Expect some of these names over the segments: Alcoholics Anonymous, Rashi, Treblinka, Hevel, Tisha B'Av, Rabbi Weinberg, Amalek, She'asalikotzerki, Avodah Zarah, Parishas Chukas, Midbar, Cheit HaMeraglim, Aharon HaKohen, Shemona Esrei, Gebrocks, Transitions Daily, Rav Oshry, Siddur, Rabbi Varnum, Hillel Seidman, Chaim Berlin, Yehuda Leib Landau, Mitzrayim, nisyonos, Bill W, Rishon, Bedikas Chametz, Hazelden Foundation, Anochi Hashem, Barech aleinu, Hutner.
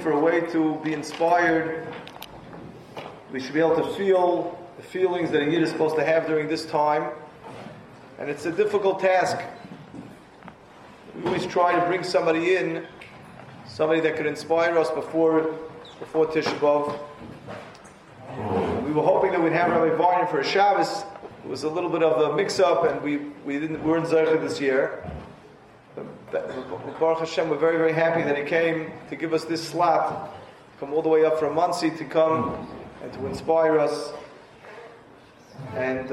for a way to be inspired. We should be able to feel the feelings that a Yid is supposed to have during this time. And it's a difficult task. We always try to bring somebody in, somebody that could inspire us before Tisha B'Av. We were hoping that we'd have Rabbi Varnum for a Shabbos. It was a little bit of a mix-up, and we weren't Zarech this year. But Baruch Hashem, we're very, very happy that he came to give us this slot, come all the way up from Monsey to come and to inspire us and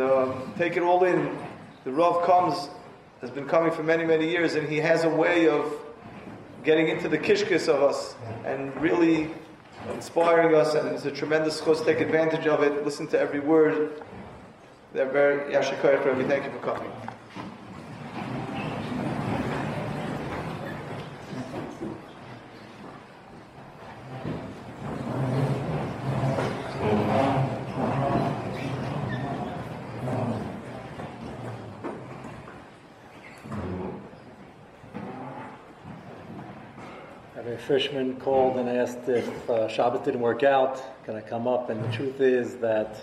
take it all in. The Rav comes, has been coming for many, many years, and he has a way of getting into the kishkes of us and really inspiring us, and it's a tremendous chus. Take advantage of it. Listen to every word. They're very Yashar Koyach, Rabbi. Thank you for coming. Fishman called and asked if Shabbos didn't work out, can I come up? And the truth is that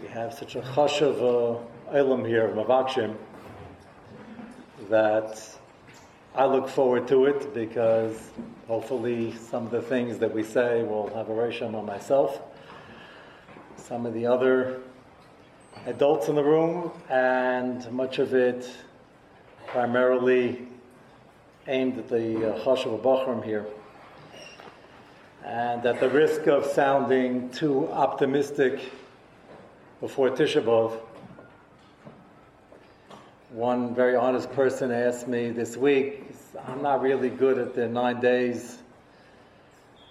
we have such a chashav olam here of Mavakshim that I look forward to it, because hopefully some of the things that we say will have a rishon on myself, some of the other adults in the room, and much of it primarily aimed at the Chashuv of Bachurim here. And at the risk of sounding too optimistic before Tisha B'Av, one very honest person asked me this week, I'm not really good at the 9 days,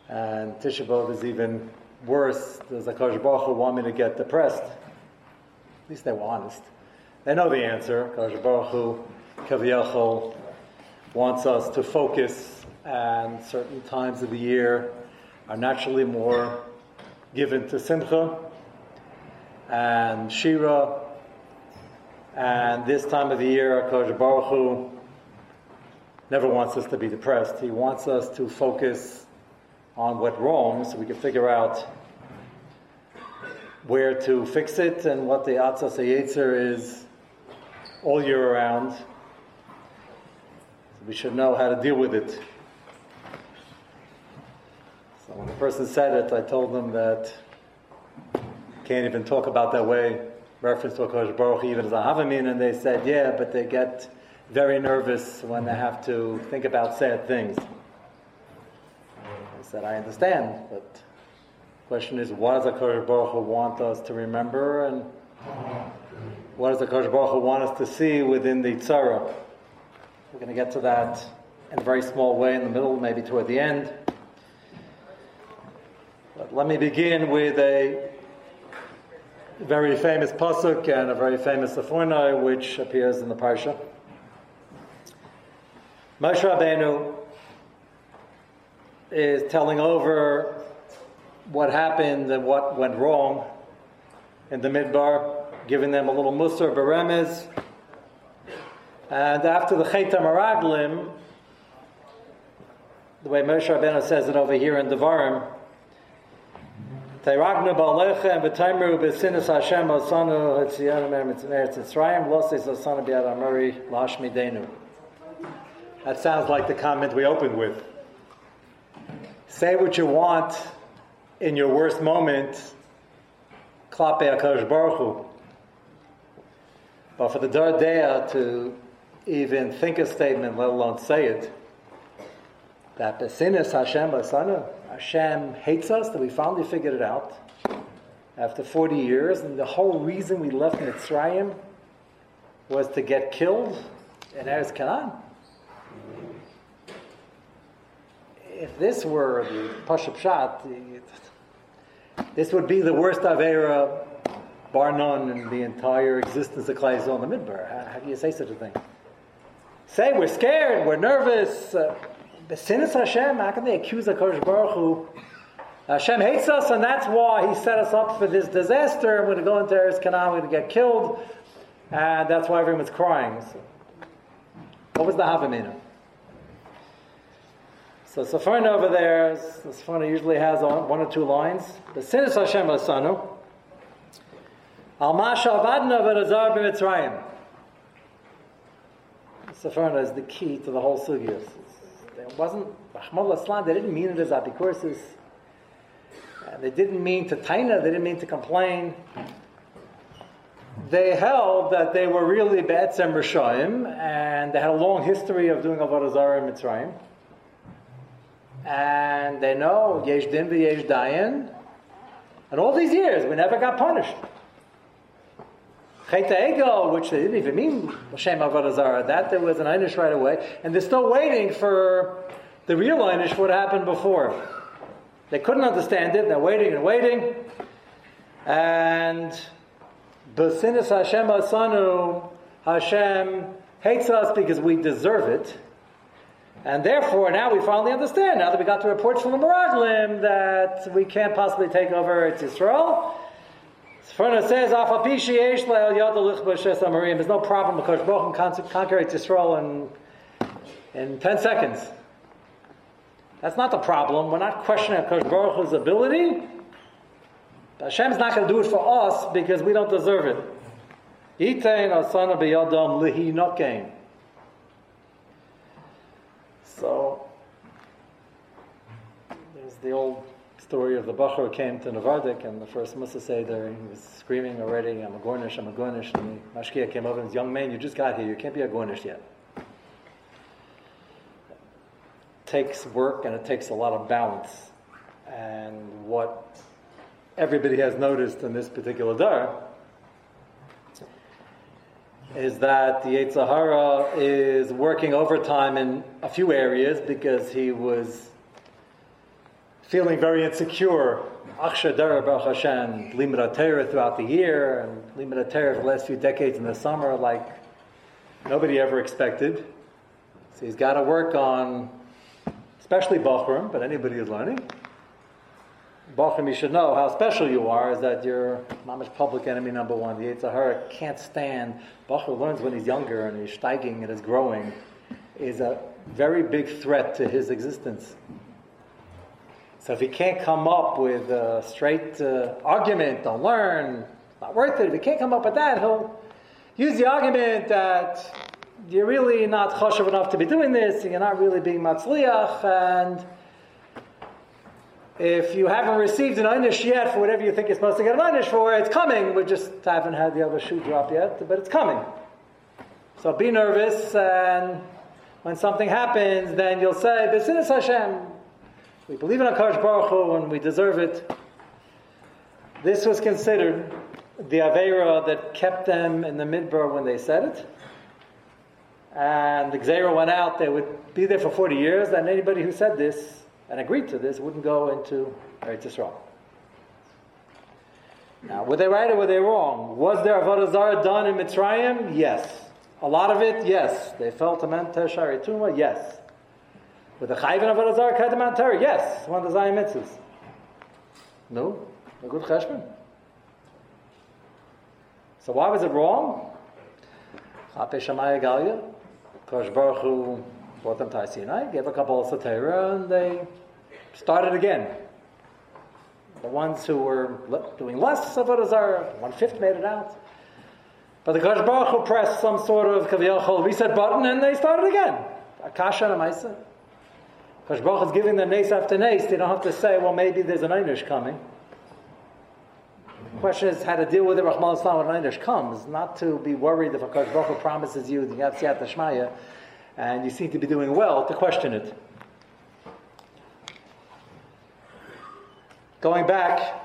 and Tisha B'Av is even worse. Does HaKadosh Baruch Hu want me to get depressed? At least they were honest. They know the answer. HaKadosh Baruch Hu, Kaviyachol, wants us to focus, and certain times of the year are naturally more given to Simcha and Shira, and this time of the year HaKadosh Baruch Hu never wants us to be depressed. He wants us to focus on what went wrong so we can figure out where to fix it and what the Atzas HaYetzer is all year around. We should know how to deal with it. So when the person said it, I told them that can't even talk about that way, reference to HaKadosh Baruch Hu even as a Havamin, and they said, yeah, but they get very nervous when they have to think about sad things. I said, I understand, but the question is, what does HaKadosh Baruch Hu want us to remember, and what does HaKadosh Baruch Hu want us to see within the Tzara? We're going to get to that in a very small way in the middle, maybe toward the end. But let me begin with a very famous pasuk and a very famous Sforno, which appears in the Parsha. Moshe Rabbeinu is telling over what happened and what went wrong in the Midbar, giving them a little musar b'remez. And after the Cheit HaMeraglim, the way Moshe Rabbeinu says it over here in Devarim, Teiragnu ba'alechem v'taimru b'sinus Hashem osanu h'tziyonu meretz Mitzrayim l'osis osanu b'yad amari l'ashmidenu. That sounds like the comment we opened with. Say what you want in your worst moment, klapei HaKadosh Baruch Hu. But for the Dardea to even think a statement, let alone say it, that B'Sinus Hashem Asana, Hashem hates us, that we finally figured it out after 40 years, and the whole reason we left Mitzrayim was to get killed in Eretz Canaan. If this were the Pashup Shat, this would be the worst Aveira bar none in the entire existence of Klal Yisrael in the Midbar. How do you say such a thing? Say we're scared, we're nervous. B'Sinus Hashem, how can they accuse HaKadosh Baruch Hu? Hashem hates us, and that's why He set us up for this disaster. We're going to go into Eretz Canaan, we're going to get killed, and that's why everyone's crying. So, what was the Havamina? So Sforno over there, Sforno usually has one or two lines. The sinis Hashem l'sanu. Al masha avadna v'nazar b'mitzrayim. Sforno is the key to the whole sugya. It wasn't, they didn't mean it as apikursis. They didn't mean to taina, they didn't mean to complain. They held that they were really be'etzem rishayim, and they had a long history of doing Avodah Zarah in Mitzrayim. And they know, yesh din v'yesh dayin. And all these years, we never got punished. Cheit ha'egel, which they didn't even mean l'shem Avodah Zarah, that there was an einish right away. And they're still waiting for the real einish, what happened before. They couldn't understand it, they're waiting and waiting. And B'sinis Hashem Asanu, Hashem hates us because we deserve it. And therefore, now we finally understand, now that we got the reports from the Meraglim, that we can't possibly take over Eretz Yisrael. Sforno says, there's no problem because Bochum conquer Eretz Yisrael in 10 seconds. That's not the problem. We're not questioning Kosh Baruch Hu's ability. Hashem's not going to do it for us because we don't deserve it. So, there's the old story of the Bachar who came to Novardok, and the first Musa Seder, he was screaming already, I'm a Gornish, and the Mashkiach came over and said, young man, you just got here, you can't be a Gornish yet. It takes work and it takes a lot of balance. And what everybody has noticed in this particular dar is that the Yetzer Hara is working overtime in a few areas because he was feeling very insecure. Achsha Dara Baruch Hashem, Limud HaTorah throughout the year, and Limud HaTorah for the last few decades in the summer, like nobody ever expected. So he's got to work on, especially Bachurim, but anybody who's learning. Bachurim, you should know how special you are, is that you're mamish public enemy number one. The Yetzer Hara can't stand. Bachur learns when he's younger and he's steiging and is growing, is a very big threat to his existence. So if he can't come up with a straight argument, don't learn, not worth it. If he can't come up with that, he'll use the argument that you're really not choshev enough to be doing this, and you're not really being matzliach, and if you haven't received an einish yet for whatever you think you're supposed to get an einish for, it's coming. We just haven't had the other shoe drop yet, but it's coming. So be nervous, and when something happens, then you'll say, B'sinas Hashem. We believe in HaKadosh Baruch Hu, and we deserve it. This was considered the Aveira that kept them in the Midbar when they said it. And the Gzeira went out. They would be there for 40 years, and anybody who said this and agreed to this wouldn't go into Eretz Yisrael. Now, were they right or were they wrong? Was there Avodah Zarah done in Mitzrayim? Yes. A lot of it? Yes. They fell to Mount Teshari Tumah? Yes. With the Chayv and Avodah Zarah Chet HaMeraglim? Yes. One of the Zion Mitzvahs. No? A good cheshbon? So why was it wrong? Chapei Shammai Galia. Kosh Baruch Hu brought them to Har Sinai, gave a couple of Satira, and they started again. The ones who were doing less of Avodah Zarah, 1/5 made it out. But the Kadosh Baruch Hu pressed some sort of Kaviyachol reset button, and they started again. Akasha and Amaisa. Kadosh Baruch Hu is giving them nace after nace. They don't have to say, well, maybe there's an Einish coming. The question is how to deal with it, Rahman Islam, when an Einish comes, not to be worried if a Kadosh Baruch Hu promises you that you have Siyat Hashmaya, and you seem to be doing well to question it. Going back,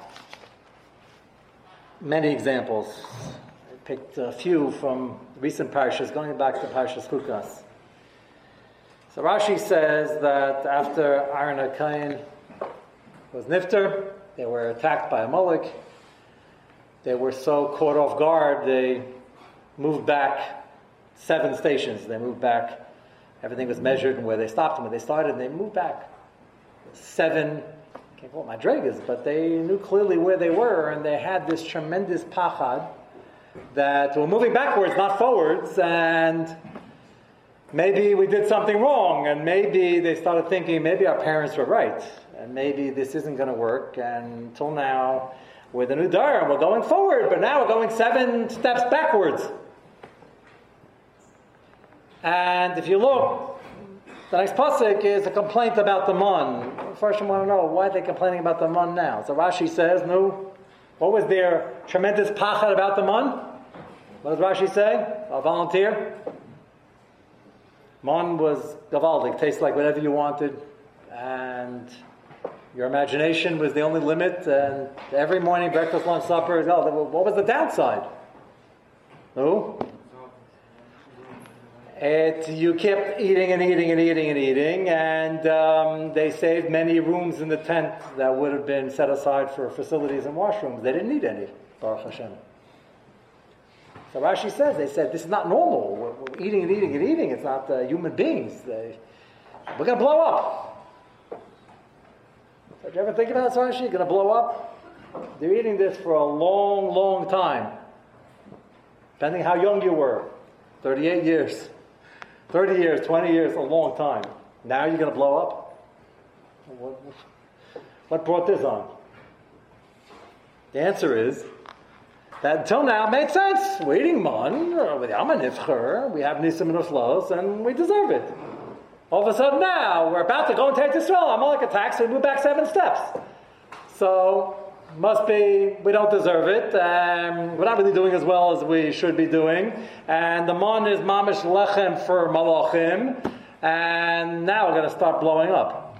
many examples. I picked a few from recent parashas, going back to Parishas Chukas. So Rashi says that after Aharon HaKohen was nifter, they were attacked by Amalek. They were so caught off guard, they moved back 7 stations. They moved back. Everything was measured, and where they stopped and where they started, and they moved back 7, I can't call it madrigas, but they knew clearly where they were, and they had this tremendous pachad that we're moving backwards, not forwards, and Maybe we did something wrong, and maybe they started thinking, maybe our parents were right, and maybe this isn't going to work, and until now, with a new Devarim, we're going forward, but now we're going 7 steps backwards. And if you look, the next pasuk is a complaint about the Mun. First, you want to know, why are they complaining about the Mun now? So Rashi says, no, what was their tremendous pachad about the Mun? What does Rashi say? I'll volunteer. Mun was gavaldik, tastes like whatever you wanted, and your imagination was the only limit, and every morning, breakfast, lunch, supper, what was the downside? No? You kept eating and eating and eating and eating, and they saved many rooms in the tent that would have been set aside for facilities and washrooms. They didn't need any, Baruch Hashem. So Rashi says, they said, this is not normal. We're eating and eating and eating. It's not human beings. We're going to blow up. Did you ever think about this, Rashi? You're going to blow up? They're eating this for a long, long time. Depending how young you were. 38 years. 30 years, 20 years, a long time. Now you're going to blow up? What brought this on? The answer is that until now it made sense. We're eating mun, with Yamanifcher, we have Nisim and Aflos, and we deserve it. All of a sudden now, we're about to go and take this role. Amalek attacks, we move back 7 steps. So, must be, we don't deserve it, we're not really doing as well as we should be doing, and the mun is mamish lechem for malachim, and now we're going to start blowing up.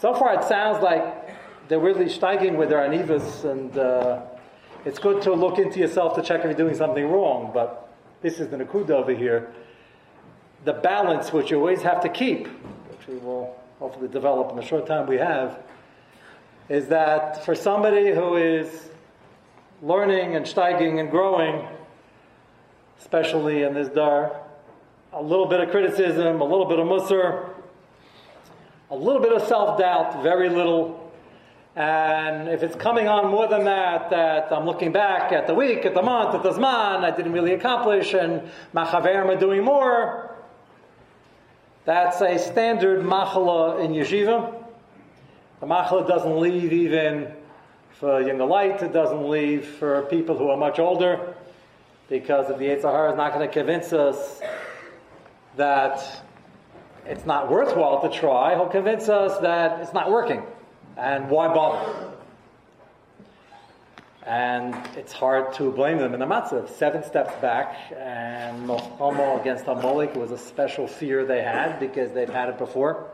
So far it sounds like they're really steiging with their anivas, and it's good to look into yourself to check if you're doing something wrong, but this is the nakuda over here. The balance which you always have to keep, which we will hopefully develop in the short time we have, is that for somebody who is learning and steiging and growing, especially in this dar, a little bit of criticism, a little bit of musar, a little bit of self-doubt, very little. And if it's coming on more than that I'm looking back at the week, at the month, at the zman, I didn't really accomplish, and my chaverim are doing more, that's a standard machala in yeshiva. The machla doesn't leave even for younger light. It doesn't leave for people who are much older, because the Yetzer Hara is not going to convince us that it's not worthwhile to try. He'll convince us that it's not working, and why bother? And it's hard to blame them in the matzav. 7 steps back, and Mochomo against Amalek was a special fear they had because they've had it before.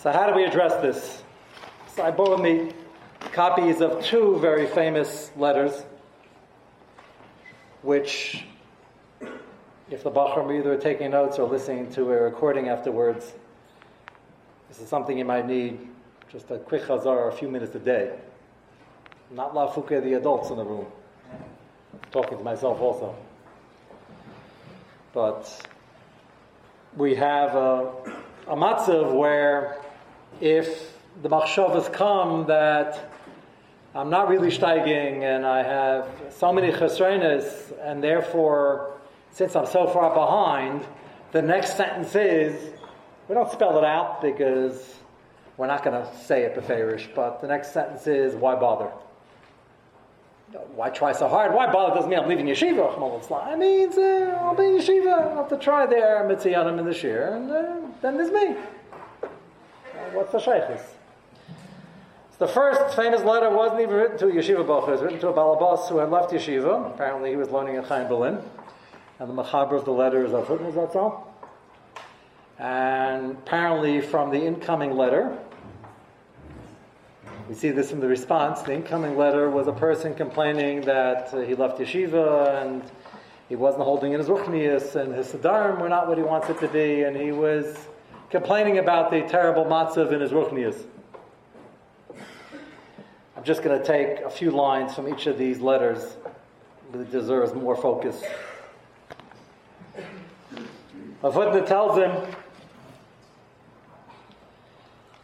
So how do we address this? So I brought with me copies of 2 very famous letters, which, if the Bachurim are either taking notes or listening to a recording afterwards, this is something you might need, just a quick chazar, a few minutes a day. Not la fuke the adults in the room. I'm talking to myself also. But we have a matzav where if the machshavas come that I'm not really steiging and I have so many chesrenas, and therefore, since I'm so far behind, the next sentence is, we don't spell it out because we're not going to say it beferish, but the next sentence is, why bother? Why try so hard? Why bother? Doesn't mean I'm leaving yeshiva. It means I'll be in yeshiva. I'll have to try their mitziyanim in the shir, and then there's me. What's the sheikhis? So the first famous letter wasn't even written to a yeshiva bocher. It was written to a balabas who had left yeshiva. Apparently he was learning at Chaim Berlin. And the mechaber of the letter is Avodah Zarah. And apparently from the incoming letter, we see this in the response. The incoming letter was a person complaining that he left yeshiva and he wasn't holding in his ruchnius and his sedarim were not what he wants it to be, and he was complaining about the terrible matzav in his ruchnius. I'm just going to take a few lines from each of these letters. It really deserves more focus. Avodah tells him,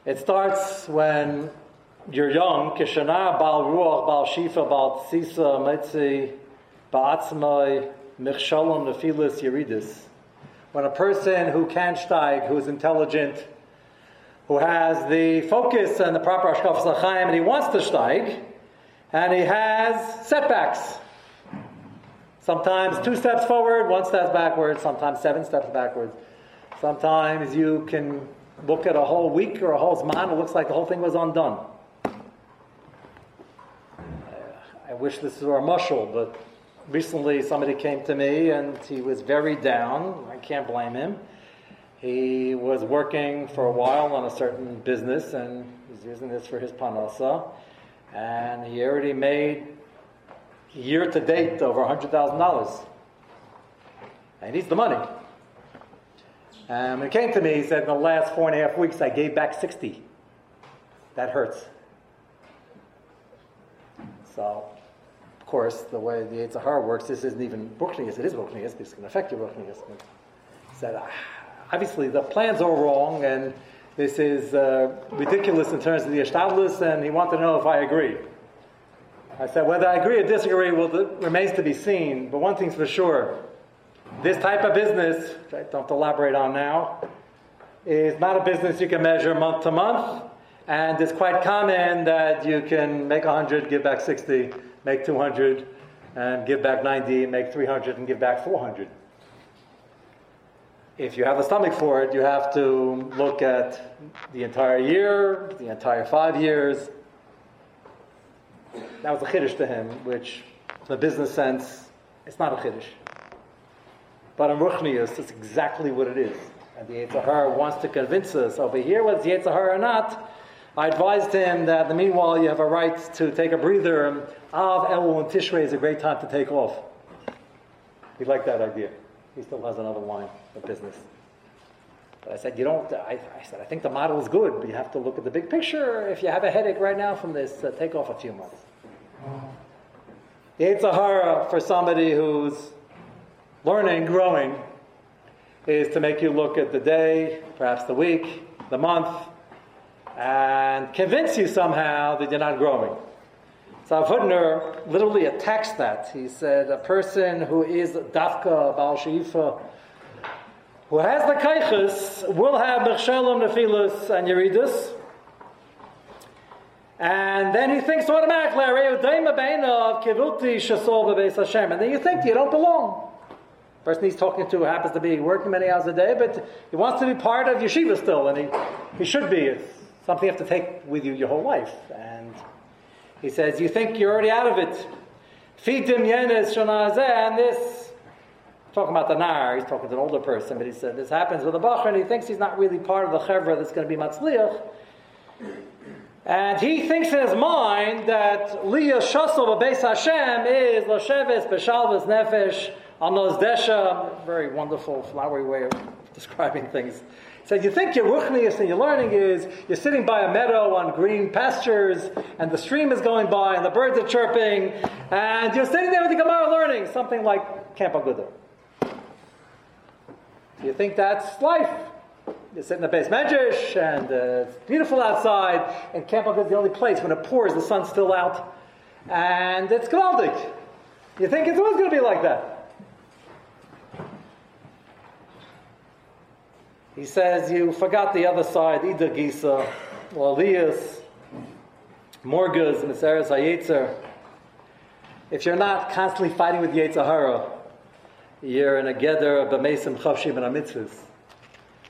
it starts when you're young, Kishana, Bal Ruach, Bal Shifa, Bal Tzisa, Metzi, ba'atzmai michshalom nefilis yeridis. When a person who can steig, who is intelligent, who has the focus and the proper hashkafas l'chaim, and he wants to steig, and he has setbacks. Sometimes 2 steps forward, 1 step backwards, sometimes 7 steps backwards. Sometimes you can look at a whole week or a whole zman, it looks like the whole thing was undone. I wish this were a mashal, but recently somebody came to me and he was very down. I can't blame him. He was working for a while on a certain business and he's using this for his panasa. And he already made year to date over $100,000. And he needs the money. And when he came to me, he said, in the last 4.5 weeks, I gave back 60. That hurts. So, of course, the way the Yetzer Hara works, this isn't even Ruchnius. It is Ruchnius, but it's going to affect your Ruchnius. He said, obviously, the plans are wrong, and this is ridiculous in terms of the Ashtadlis, and he wanted to know if I agree. I said, whether I agree or disagree remains to be seen, but one thing's for sure. This type of business, which I don't have to elaborate on now, is not a business you can measure month to month, and it's quite common that you can make 100, give back 60, make 200, and give back 90, make 300, and give back 400. If you have a stomach for it, you have to look at the entire year, the entire 5 years. That was a chiddush to him, which, in a business sense, it's not a chiddush. But in Ruchnius, it's exactly what it is. And the Yetzer Hara wants to convince us, over here, whether it's Yetzer Hara or not, I advised him that, in the meanwhile, you have a right to take a breather, and Av, Elul, and Tishrei is a great time to take off. He liked that idea. He still has another line of business. But I said, I said, I think the model is good, but you have to look at the big picture. If you have a headache right now from this, take off a few months. The Yetzer Hara for somebody who's learning, growing, is to make you look at the day, perhaps the week, the month, and convince you somehow that you're not growing. So Hutner literally attacks that. He said, a person who is dafka, bal sheifa, who has the kaiches will have b'chshalom, nefilus, and yeridus. And then he thinks automatically, and then you think you don't belong. The person he's talking to happens to be working many hours a day, but he wants to be part of yeshiva still, and he should be. It's something you have to take with you your whole life. And he says, you think you're already out of it. And this, talking about the Nar, he's talking to an older person, but he said, this happens with a Bachar, and he thinks he's not really part of the Chevra that's going to be Matzliach. And he thinks in his mind that Liyah Shasol B'Beis Hashem is L'Sheves B'Shalvas Nefesh Anos Desha. Very wonderful, flowery way of describing things. He said, you think your Ruchnius and your learning is you're sitting by a meadow on green pastures and the stream is going by and the birds are chirping and you're sitting there with the Gemara learning, something like Camp Agudah. You think that's life. You sit in the base medrash, and it's beautiful outside, and Camp Agudah is the only place when it pours, the sun's still out, and it's galactic. You think it's always going to be like that. He says, you forgot the other side, Ida Gisa, Lalias, Morgas, Miseres HaYetzer. If you're not constantly fighting with Yetzer Hara, you're in a gather of B'meisim Chavshim and HaMitzvahs.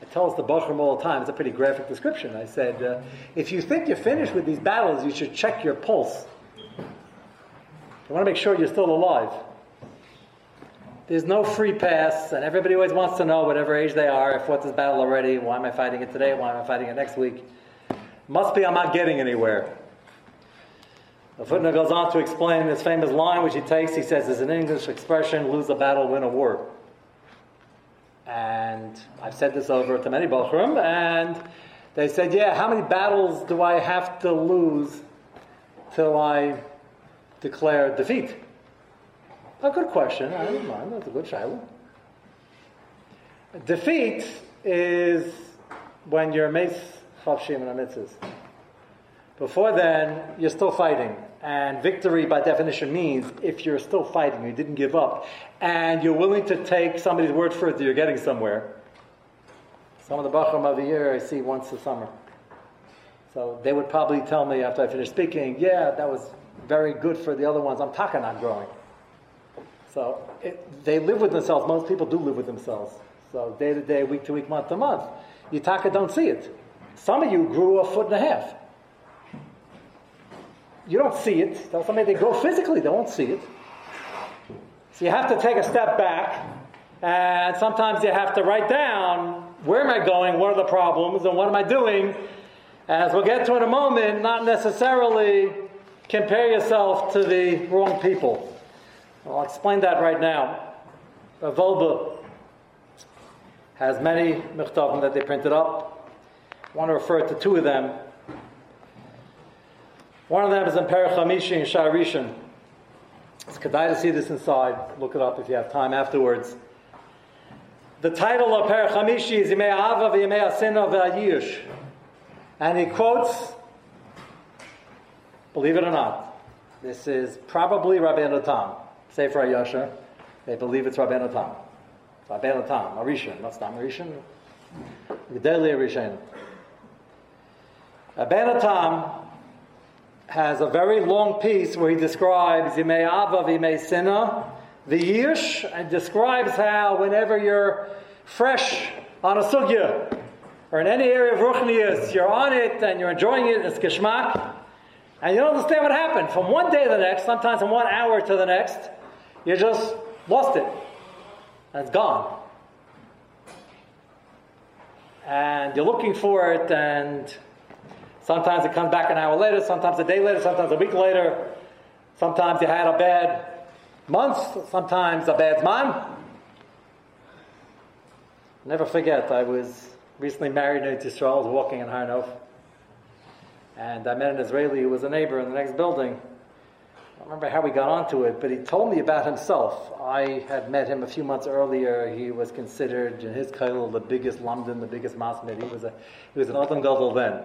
I tell us the Bachurim all the time. It's a pretty graphic description. I said, if you think you're finished with these battles, you should check your pulse. You want to make sure you're still alive. There's no free pass, and everybody always wants to know, whatever age they are, I fought this battle already, why am I fighting it today, why am I fighting it next week? Must be I'm not getting anywhere. The footnote goes on to explain this famous line which he takes. He says, it's an English expression, lose a battle, win a war. And I've said this over to many Bachurim, and they said, yeah, how many battles do I have to lose till I declare defeat? A good question. I don't mind. That's a good shayla. Defeat is when you're meis, chavshim, and amitzis. Before then, you're still fighting. And victory, by definition, means if you're still fighting, you didn't give up, and you're willing to take somebody's word for it that you're getting somewhere. Some of the Bachurim of the year I see once a summer. So they would probably tell me after I finish speaking, yeah, that was very good for the other ones. I'm talking not growing. So they live with themselves. Most people do live with themselves. So day to day, week to week, month to month. You taka don't see it. Some of you grew a foot and a half. You don't see it. Tell somebody they grow physically, they won't see it. So you have to take a step back, and sometimes you have to write down, where am I going, what are the problems, and what am I doing? As we'll get to in a moment, not necessarily compare yourself to the wrong people. I'll explain that right now. Volba has many mechtavim that they printed up. I want to refer to two of them. One of them is in Perichamishi in Sha'arishon. It's kedai to see this inside. Look it up if you have time afterwards. The title of Perichamishi is Yimei Ava V'Yimei Asina V'Ayish. And he quotes, believe it or not, this is probably Rabbeinu Tam. Say for Ayasha, they believe it's Rabbeinu Tam. Rabbeinu Tam, Arishan. That's not Arishan. G'deli Arishan. Rabbeinu Tam has a very long piece where he describes Yimei Ava V'Yimei Sina V'Yish, and describes how whenever you're fresh on a sugya or in any area of ruchnius, you're on it and you're enjoying it, it's geschmack, and you don't understand what happened. From one day to the next, sometimes from 1 hour to the next, you just lost it. And it's gone. And you're looking for it, and sometimes it comes back an hour later, sometimes a day later, sometimes a week later. Sometimes you had a bad month, sometimes a bad man. Never forget, I was recently married in Eretz Yisrael. I was walking in Harnov, and I met an Israeli who was a neighbor in the next building. I don't remember how we got onto it, but he told me about himself. I had met him a few months earlier. He was considered, in his kailu, the biggest lamdan, the biggest masmid. He was an Adam Gadol then.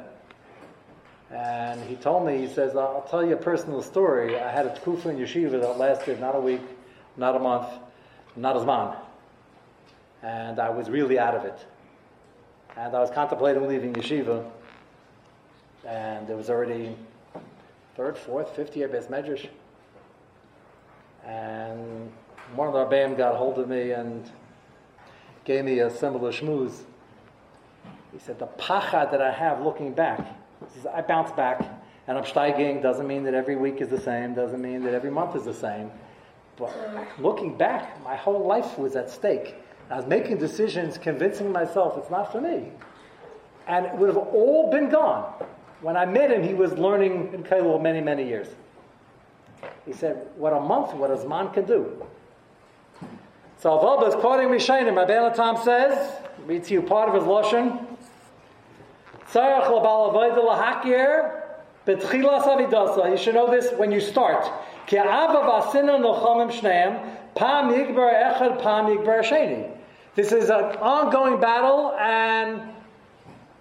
And he told me, he says, I'll tell you a personal story. I had a tkufa in yeshiva that lasted not a week, not a month, not a zman. And I was really out of it. And I was contemplating leaving yeshiva. And there was already third, fourth, fifth year best medrash. And one of the rabbeim got hold of me and gave me a similar shmooze. He said, the pacha that I have looking back, I bounce back, and I'm steiging. Doesn't mean that every week is the same. Doesn't mean that every month is the same. But looking back, my whole life was at stake. I was making decisions, convincing myself it's not for me. And it would have all been gone. When I met him, he was learning in Kailul many, many years. He said, what a month, what a Zman can do. So Volba is quoting Rishonim. Rabbeinu Tam says, read to you part of his Lashon, you should know this when you start. This is an ongoing battle, and it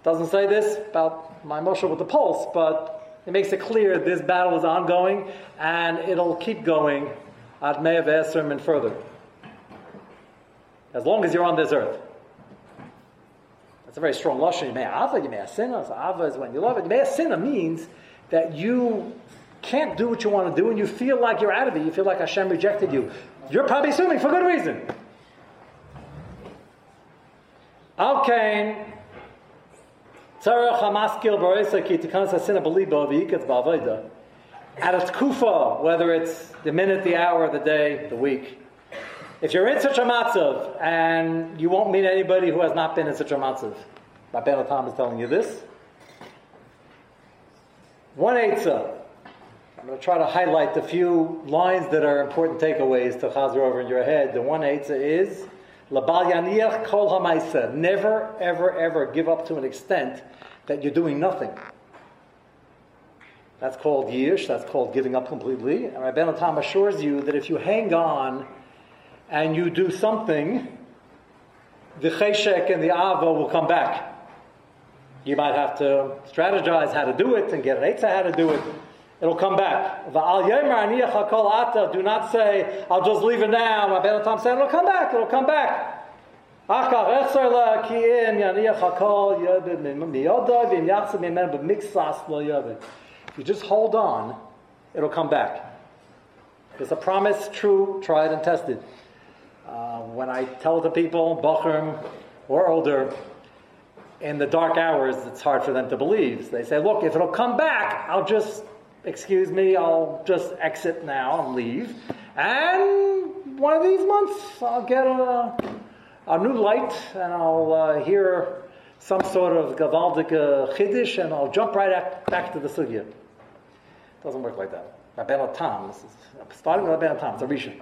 doesn't say this about my Moshe with the pulse, but it makes it clear this battle is ongoing, and it'll keep going ad me'av esrim and further, as long as you're on this earth. It's a very strong lashon. Yimei Ava, Yimei Asina. So Ava is when you love it. Yimei Asina means that you can't do what you want to do, and you feel like you're out of it. You feel like Hashem rejected you. You're probably assuming for good reason. Al Kain, Tzarech Hamaskil B'Reisa Ki Tikans Asina B'Libo V'Yiketz B'Avoda. At a tkufa, whether it's the minute, the hour, the day, the week. If you're in such a matzav, and you won't meet anybody who has not been in such a matzav. Rabbeinu Tam is telling you this. One eitzah. I'm going to try to highlight the few lines that are important takeaways to chazer over in your head. The one eitzah is, L'bal yaniach kol ha'maisa. Never, ever, ever give up to an extent that you're doing nothing. That's called yish. That's called giving up completely. And Rabbeinu Tam assures you that if you hang on and you do something, the cheshek and the ava will come back. You might have to strategize how to do it and get an eitzah how to do it. It'll come back. Do not say, I'll just leave it now. Rabbeinu Tam said, it'll come back. It'll come back. If you just hold on, it'll come back. It's a promise, true, tried and tested. When I tell the people, Bachurim or older, in the dark hours, it's hard for them to believe. So they say, look, if it'll come back, I'll just, excuse me, I'll just exit now and leave. And one of these months, I'll get a new light, and I'll hear some sort of gavaldik chiddush, and I'll jump right back to the sugya. It doesn't work like that. Rabbeinu Tam, starting with Rabbeinu Tam, it's a Rishon.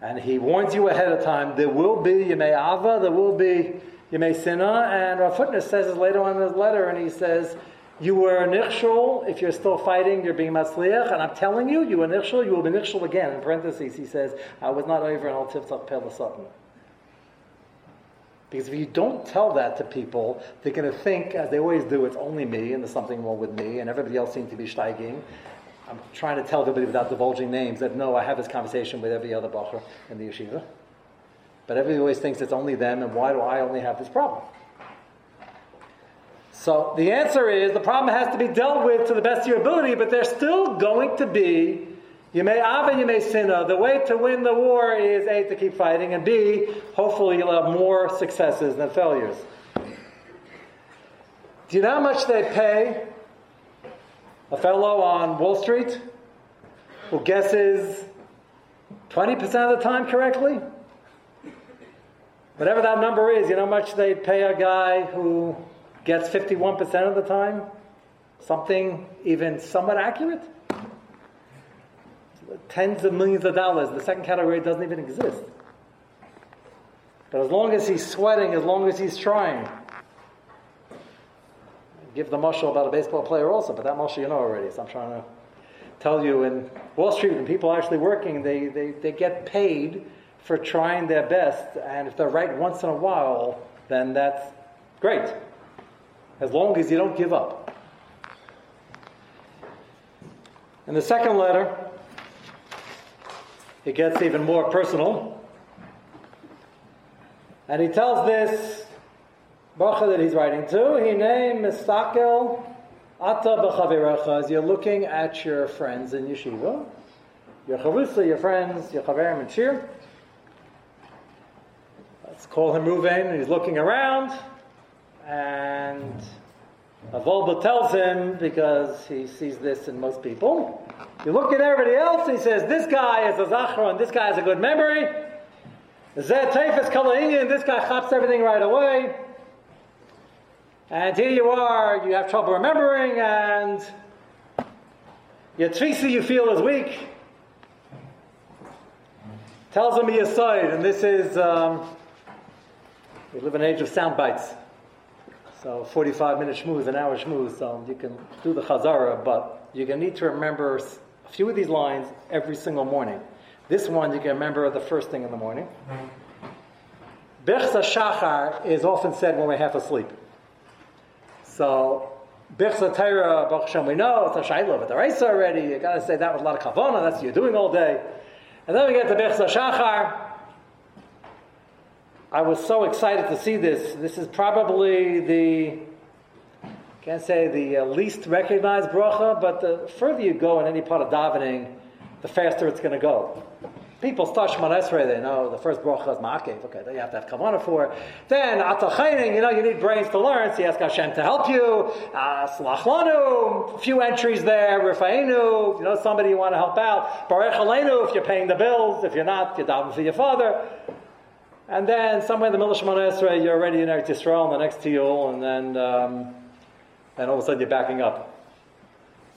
And he warns you ahead of time, there will be Yemei Ava, there will be Yemei Sinna, and Rav Hutner says this later on in his letter, and he says, you were nichshol, if you're still fighting, you're being matzliach, and I'm telling you, you were nichshol, you will be nichshol again. In parentheses, he says, I was not over and I'll tip-top pale the. Because if you don't tell that to people, they're going to think, as they always do, it's only me, and there's something wrong with me, and everybody else seems to be steiging. I'm trying to tell everybody without divulging names that, no, I have this conversation with every other bachar in the yeshiva. But everybody always thinks it's only them, and why do I only have this problem? So the answer is, the problem has to be dealt with to the best of your ability, but there's still going to be Yemei Av and Yemei Sinna. The way to win the war is, A, to keep fighting, and B, hopefully you'll have more successes than failures. Do you know how much they pay a fellow on Wall Street who guesses 20% of the time correctly? Whatever that number is, you know how much they pay a guy who gets 51% of the time? Something even somewhat accurate? Tens of millions of dollars. The second category doesn't even exist. But as long as he's sweating, as long as he's trying. Give the mashal about a baseball player also, but that mashal you know already, so I'm trying to tell you. In Wall Street, when people are actually working, they get paid for trying their best, and if they're right once in a while, then that's great, as long as you don't give up. In the second letter, it gets even more personal, and he tells this Bacha that he's writing to, he named Mistakel Ata B'chavirecha. As you're looking at your friends in yeshiva, your chavusa, your friends, your chaverim and shir. Let's call him Ruvain. He's looking around, and Avolba tells him, because he sees this in most people, you look at everybody else, he says, this guy is a zachron, this guy has a good memory, Zeh Teifes Kol Ha'inyan, this guy hops everything right away. And here you are, you have trouble remembering, and your tefisa you feel is weak. Tells him your side, and this is, we live in an age of sound bites. So 45-minute shmooze, an hour shmooze, so you can do the chazara, but you're going to need to remember a few of these lines every single morning. This one you can remember the first thing in the morning. Bechza shachar is often said when we're half asleep. So, Bechza Torah, Baruch Hashem, we know, it's a Shaila, but the Reisa already, you got to say that with a lot of Kavona, that's what you're doing all day. And then we get to Bechza Shachar. I was so excited to see this. This is probably the least recognized bracha, but the further you go in any part of davening, the faster it's going to go. People start Shemona Esrei, they know the first bracha is Ma'akev. Okay, that you have to have Kavanah for. Then, Atachayning, you need brains to learn, so you ask Hashem to help you. Slach Lanu, a few entries there. Rifa'enu, if you know somebody you want to help out. Barech Aleinu, if you're paying the bills. If you're not, you're davening for your father. And then, somewhere in the middle of Shemona Esrei, you're already in Eretz Yisrael, and the next Tiyul, and all of a sudden you're backing up.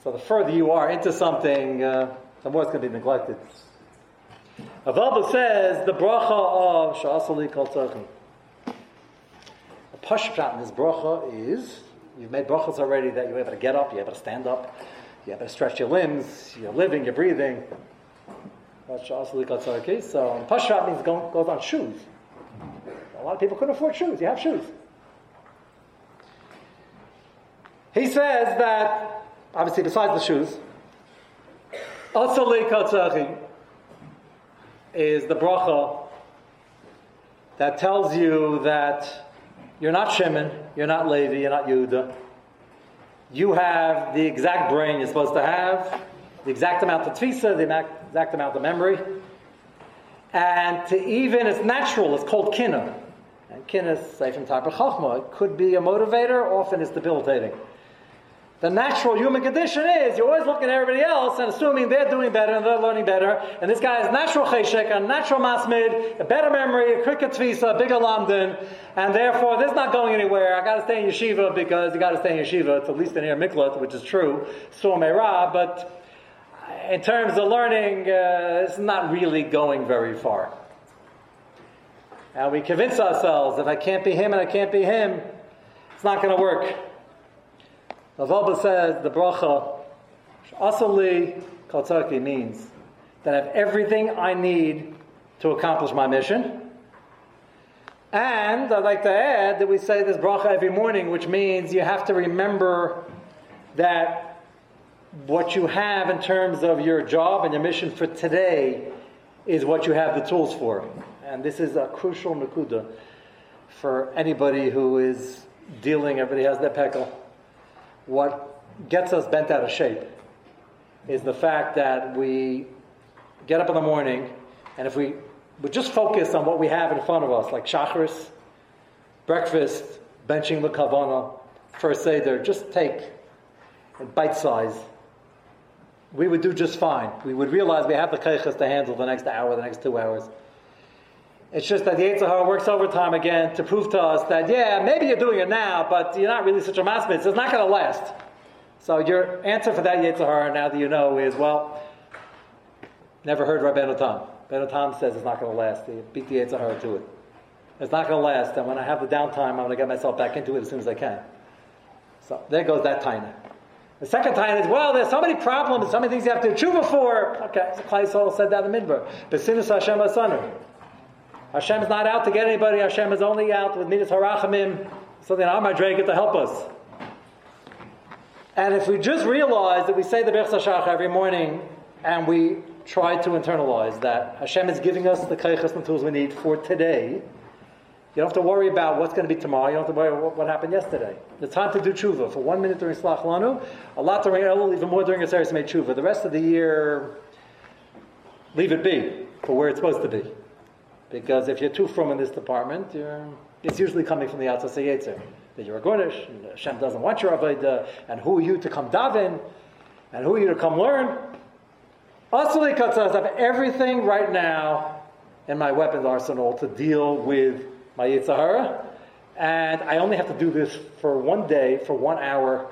So the further you are into something, the more it's going to be neglected. Avabu says the bracha of She'asalikotzerki. The pashprat in this bracha is, you've made brachas already that you're able to get up, you're able to stand up, you're able to stretch your limbs, you're living, you're breathing. That's She'asalikotzerki. So pashprat means goes on shoes. A lot of people couldn't afford shoes. You have shoes. He says that, obviously besides the shoes, She'asalikotzerki is the bracha that tells you that you're not Shimon, you're not Levi, you're not Yehuda. You have the exact brain you're supposed to have, the exact amount of tefisa, the exact amount of memory. And to even, it's natural, it's called kinah. And kinah is safe and type of chachma. It could be a motivator, often it's debilitating. The natural human condition is you're always looking at everybody else and assuming they're doing better and they're learning better. And this guy has natural cheshek, a natural masmid, a better memory, a quicker tefisa, a bigger lamdin, and therefore this is not going anywhere. I got to stay in yeshiva because you got to stay in yeshiva. It's at least in here miklat, which is true, so meira. But in terms of learning, it's not really going very far. And we convince ourselves if I can't be him and I can't be him, it's not going to work. The Vobba says the bracha Asali Kotzaki means that I have everything I need to accomplish my mission. And I'd like to add that we say this bracha every morning, which means you have to remember that what you have in terms of your job and your mission for today is what you have the tools for. And this is a crucial nakuda for anybody who is dealing, everybody has their pekel. What gets us bent out of shape is the fact that we get up in the morning and if we would just focus on what we have in front of us, like shacharis, breakfast, benching the kavanah, first seder, just take and bite size, we would do just fine. We would realize we have the keiches to handle the next hour, the next 2 hours. It's just that the Yetzer Hara works overtime again to prove to us that, yeah, maybe you're doing it now, but you're not really such a masmid, so it's not going to last. So your answer for that Yetzer Hara, now that you know, is, well, never heard Rabbeinu Tam. Rabbeinu Tam says it's not going to last. You beat the Yetzer Hara to it. It's not going to last, and when I have the downtime, I'm going to get myself back into it as soon as I can. So there goes that taina. The second time is, well, there's so many problems, so many things you have to tshuva for. Okay, so Klal Yisrael said that in Midbar. B'sinus Hashem asanu. Hashem is not out to get anybody. Hashem is only out with midas harachamim, so that our madrega to help us. And if we just realize that we say the Bechza shachar every morning, and we try to internalize that Hashem is giving us the keiches and tools we need for today, you don't have to worry about what's going to be tomorrow. You don't have to worry about what happened yesterday. The time to do tshuva for 1 minute during Slach Lanu, a lot during Elul, even more during Aseret Yemei tshuva. The rest of the year, leave it be for where it's supposed to be. Because if you're too frum in this department, it's usually coming from the outside Yetzer. That you're a Gornish, and Hashem doesn't want your Avodah, and who are you to come daven, and who are you to come learn? Asali Katzas, I have everything right now in my weapons arsenal to deal with my Yetzer Hara, and I only have to do this for 1 day, for 1 hour.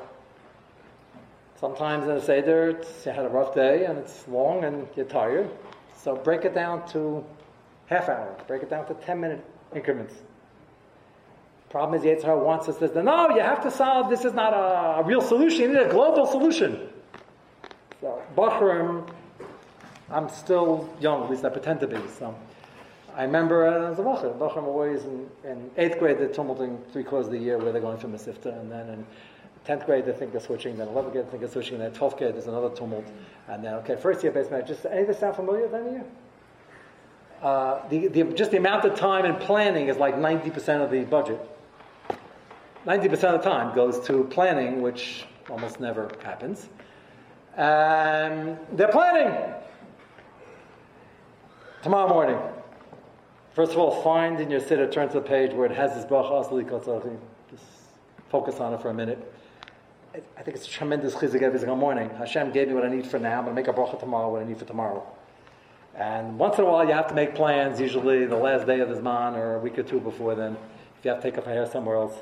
Sometimes in a Seder, you had a rough day, and it's long, and you're tired. So break it down to half hour. Break it down to 10-minute increments. Problem is, Yetzer Hara wants us to say, no, you have to solve, this is not a real solution, you need a global solution. So, Bachurim, I'm still young, at least I pretend to be. So, I remember as a Bachurim, always in 8th grade they're tumulting 3 quarters of the year where they're going for Masifta, and then in 10th grade, they think they're switching. Then 11th grade, they think they're switching. Then 12th grade, there's another tumult. And then, okay, first year, based on just, any of this sound familiar with any year? Just the amount of time and planning is like 90% of the budget. 90% of the time goes to planning, which almost never happens. They're planning. Tomorrow morning. First of all, find in your siddur, turn to the page where it has this bracha Asali. Just focus on it for a minute. I think it's a tremendous chizuk every single morning. Hashem gave me what I need for now. I'm going to make a bracha tomorrow, what I need for tomorrow. And once in a while you have to make plans, usually the last day of the Zman or a week or two before then, if you have to take off your hair somewhere else.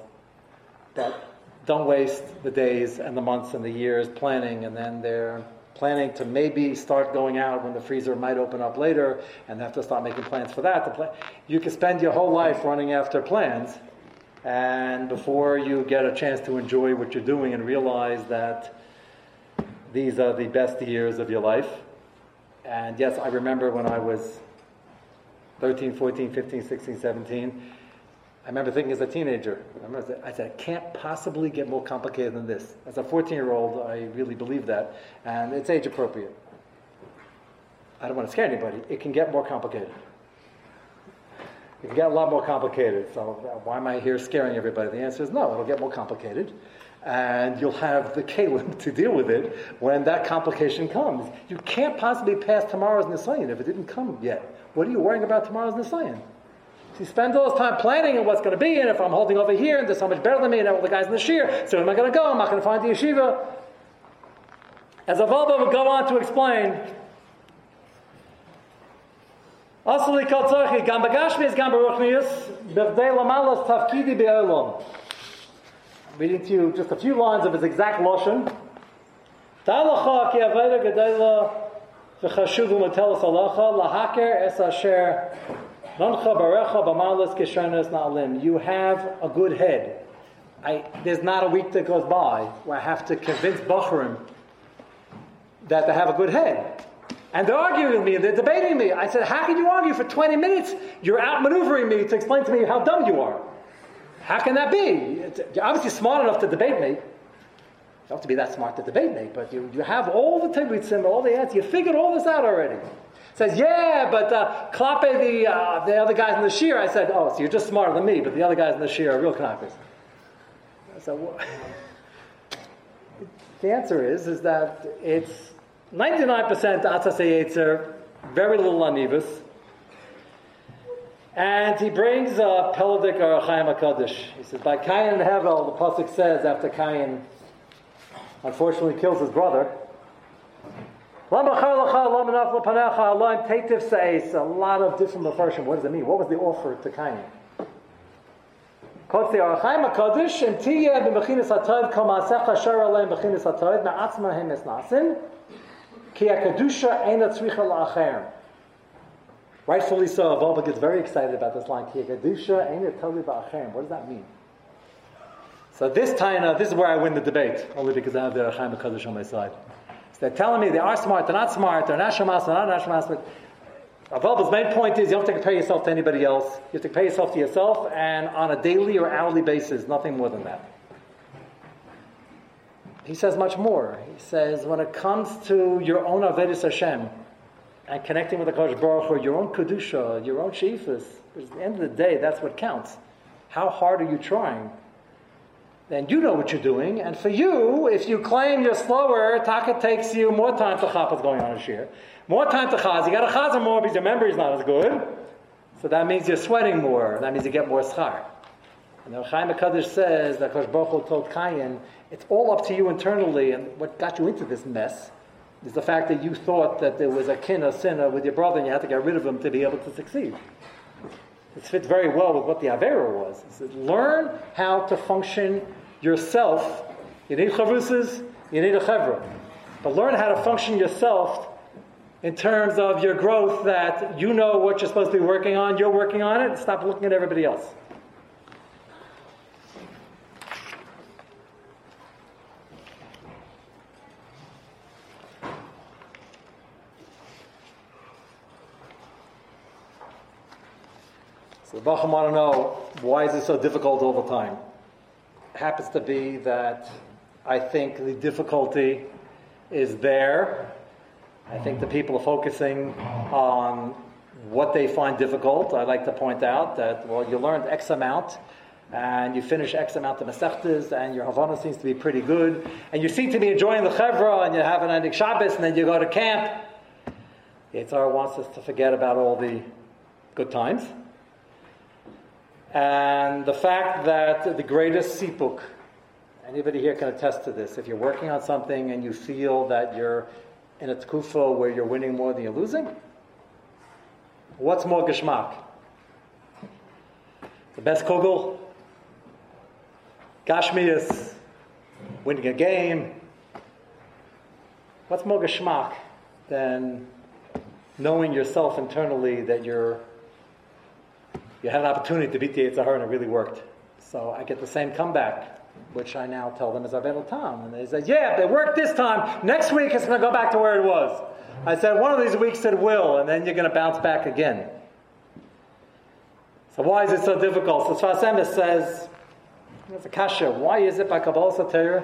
But don't waste the days and the months and the years planning, and then they're planning to maybe start going out when the freezer might open up later and have to start making plans for that. You can spend your whole life running after plans, and before you get a chance to enjoy what you're doing and realize that these are the best years of your life. And yes, I remember when I was 13, 14, 15, 16, 17, I remember thinking as a teenager, I said, I can't possibly get more complicated than this. As a 14-year-old, I really believed that, and it's age appropriate. I don't want to scare anybody, it can get more complicated. It can get a lot more complicated. So why am I here scaring everybody? The answer is no, it'll get more complicated. And you'll have the kalim to deal with it when that complication comes. You can't possibly pass tomorrow's Nisayan if it didn't come yet. What are you worrying about tomorrow's Nisayan? So you spend all this time planning on what's going to be, and if I'm holding over here, and there's so much better than me, and all the guys in the shir, so where am I going to go? I'm not going to find the yeshiva. As Avova would go on to explain, She'asalikotzerki, gam b'gashmius, gam b'ruchnius, b'vdei lamalas tafkidi b'olam. Reading to you just a few lines of his exact lashon. Ta'alacha ki avodah gedayla v'chashuv u'metelas alacha lahaker es asher noncha barecha b'malas kishanas na'alim. You have a good head. There's not a week that goes by where I have to convince Bachurim that they have a good head. And they're arguing with me, and they're debating me. I said, how can you argue for 20 minutes? You're outmaneuvering me to explain to me how dumb you are. How can that be? You're obviously smart enough to debate me. You don't have to be that smart to debate me, but you have all the teguitzim, all the answers. You figured all this out already. It says, yeah, but klape the other guys in the shir. I said, oh, so you're just smarter than me, but the other guys in the shir are real knackers. So the answer is that it's 99% atzasei yetzer, very little anivus. And he brings a Peladik or a Chaim HaKadosh. He says, by Kayin and Hevel, the pasuk says, after Kayin unfortunately kills his brother, a lot of different versions. What does it mean? What was the offer to Kayin? Quotes the Chaim HaKadosh, Im tiyeh b'mechinas ha'tov kol ma'asecha asher aleim b'mechinas ha'tov ma'atzmahem esnasin ki ha'kedusha eina tzricha la'acher. Rightfully so, Avova gets very excited about this line. What does that mean? So this time, this is where I win the debate, only because I have the Chaim HaKadosh on my side. So they're telling me they are smart, they're not smart, they're not shamas, they're not shamas. Avova's main point is you don't have to compare yourself to anybody else. You have to compare yourself to yourself, and on a daily or hourly basis, nothing more than that. He says much more. He says, when it comes to your own Avodas Hashem, and connecting with the Kodesh Baruch Hu, your own kedusha, your own sheifas, because at the end of the day, that's what counts. How hard are you trying? Then you know what you're doing, and for you, if you claim you're slower, taka takes you more time to chap what's going on this year. More time to chaz. You got to chaz more because your memory's not as good. So that means you're sweating more. That means you get more schar. And the Chaim HaKadosh says that Kodesh Baruch Hu told Kayin, it's all up to you internally, and what got you into this mess is the fact that you thought that there was a kin or sinner with your brother and you had to get rid of him to be able to succeed. This fits very well with what the Avera was. It says, learn how to function yourself. You need chavrusas, you need a chevra. But learn how to function yourself in terms of your growth, that you know what you're supposed to be working on, you're working on it, and stop looking at everybody else. The Bachar want to know, why is it so difficult all the time? It happens to be that I think the difficulty is there. I think the people are focusing on what they find difficult. I like to point out that, well, you learned X amount, and you finish X amount of Masechtas, and your Havana seems to be pretty good, and you seem to be enjoying the Chevra, and you have an Erev Shabbos, and then you go to camp. Yetzer Hara wants us to forget about all the good times. And the fact that the greatest sipuk, anybody here can attest to this, if you're working on something and you feel that you're in a tkufa where you're winning more than you're losing, what's more geshmak? The best kugel? Gashmias, winning a game. What's more geshmak than knowing yourself internally that you had an opportunity to beat the Yetzer Hara and it really worked. So I get the same comeback, which I now tell them is Rabbeinu Tam. And they say, yeah, they worked this time. Next week it's going to go back to where it was. I said, one of these weeks it will, and then you're going to bounce back again. So why is it so difficult? So Sfas Emes says, there's a kasha. Why is it by Kabbalah Satira?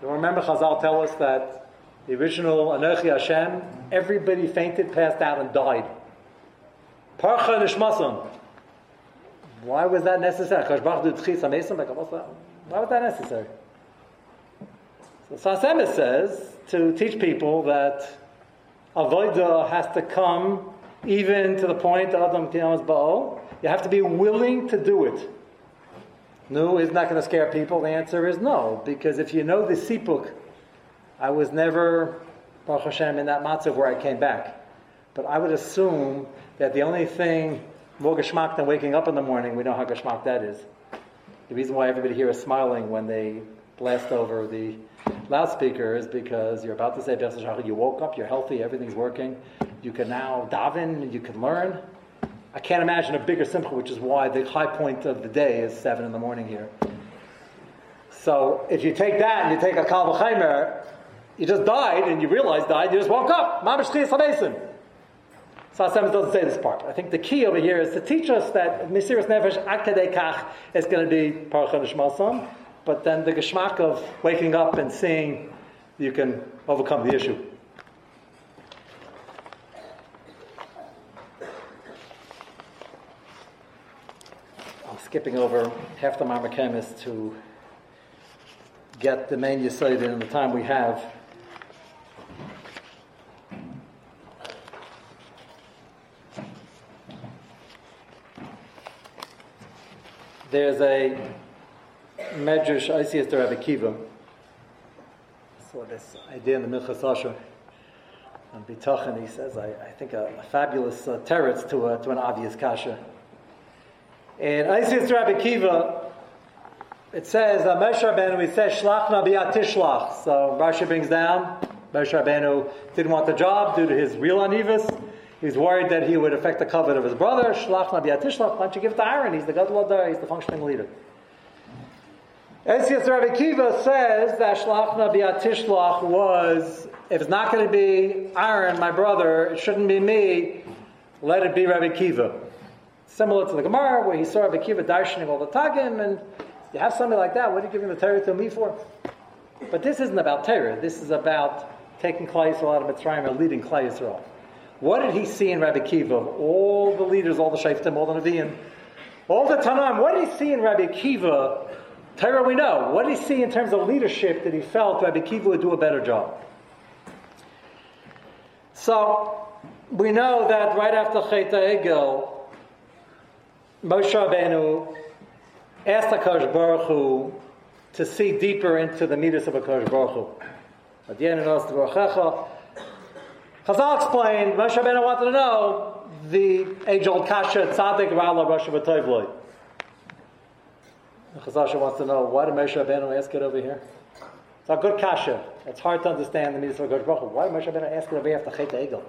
You remember Chazal tell us that the original Anochi Hashem, everybody fainted, passed out, and died. Parcha nishmasam. Why was that necessary? Why was that necessary? So Sasemis says to teach people that Avodah has to come even to the point of Adam Kiyamas Baal. You have to be willing to do it. No, it's not going to scare people. The answer is no, because if you know the Sipuk, I was never, Baruch Hashem, in that matzav where I came back. But I would assume that the only thing more geshmak than waking up in the morning, we know how geshmak that is. The reason why everybody here is smiling when they blast over the loudspeaker is because you're about to say Bechza shachar, you woke up, you're healthy, everything's working, you can now daven, you can learn. I can't imagine a bigger simcha, which is why the high point of the day is 7 in the morning here. So if you take that and you take a kal v'chomer, you just died and you realize died, you just woke up. Mamash chiyas hamesim. So Hashem doesn't say this part. I think the key over here is to teach us that Mesiras Nefesh ad kadei kach is going to be Paruch HaNishmasam, but then the geshmak of waking up and seeing you can overcome the issue. I'm skipping over half the Ma'amar Chemis to get the main Yesod in the time we have. There's a medrash Isias to Rabbi Kiva. I saw this idea in the Milchas Asher. On Bitachon, he says, I think a fabulous teretz to an obvious kasha. And Isias to Rabbi Kiva, it says, Moshe Rabbeinu, he says, Shlach nabiyat tishlach. So Rashi brings down, Moshe Rabbeinu didn't want the job due to his real anivus. He was worried that he would affect the covenant of his brother. Shlach nabiyat tishlach. Why don't you give it to Aaron? He's the gadol hador. He's the functioning leader. Eretz Yisrael Rabbi Kiva says that shlach nabiyat tishlach was, if it's not going to be Aaron, my brother, it shouldn't be me, let it be Rabbi Kiva. Similar to the Gemara where he saw Rabbi Kiva darshaning all the tagim, and you have something like that, what are you giving the Torah to me for? But this isn't about Torah. This is about taking Klal Yisrael out of Mitzrayim and leading Klal Yisrael. What did he see in Rabbi Kiva? All the leaders, all the Shaftim, all the Nevi'im, all the Tanaim, what did he see in Rabbi Kiva? Torah we know. What did he see in terms of leadership that he felt Rabbi Kiva would do a better job? So, we know that right after Cheit HaMeraglim, Moshe Rabbeinu asked HaKadosh Baruch Hu to see deeper into the midas of HaKadosh Baruch Hu. Chazal explained, Moshe Rabbeinu wanted to know the age-old kasha, tzaddik, ra'ala, rasha, v'toivloi. Chazal wants to know, why did Moshe Rabbeinu ask it over here? It's a good kasha. It's hard to understand the mitzvah of Kodesh Baruch Hu. Why did Moshe Rabbeinu ask it over here after Cheit HaMeraglim?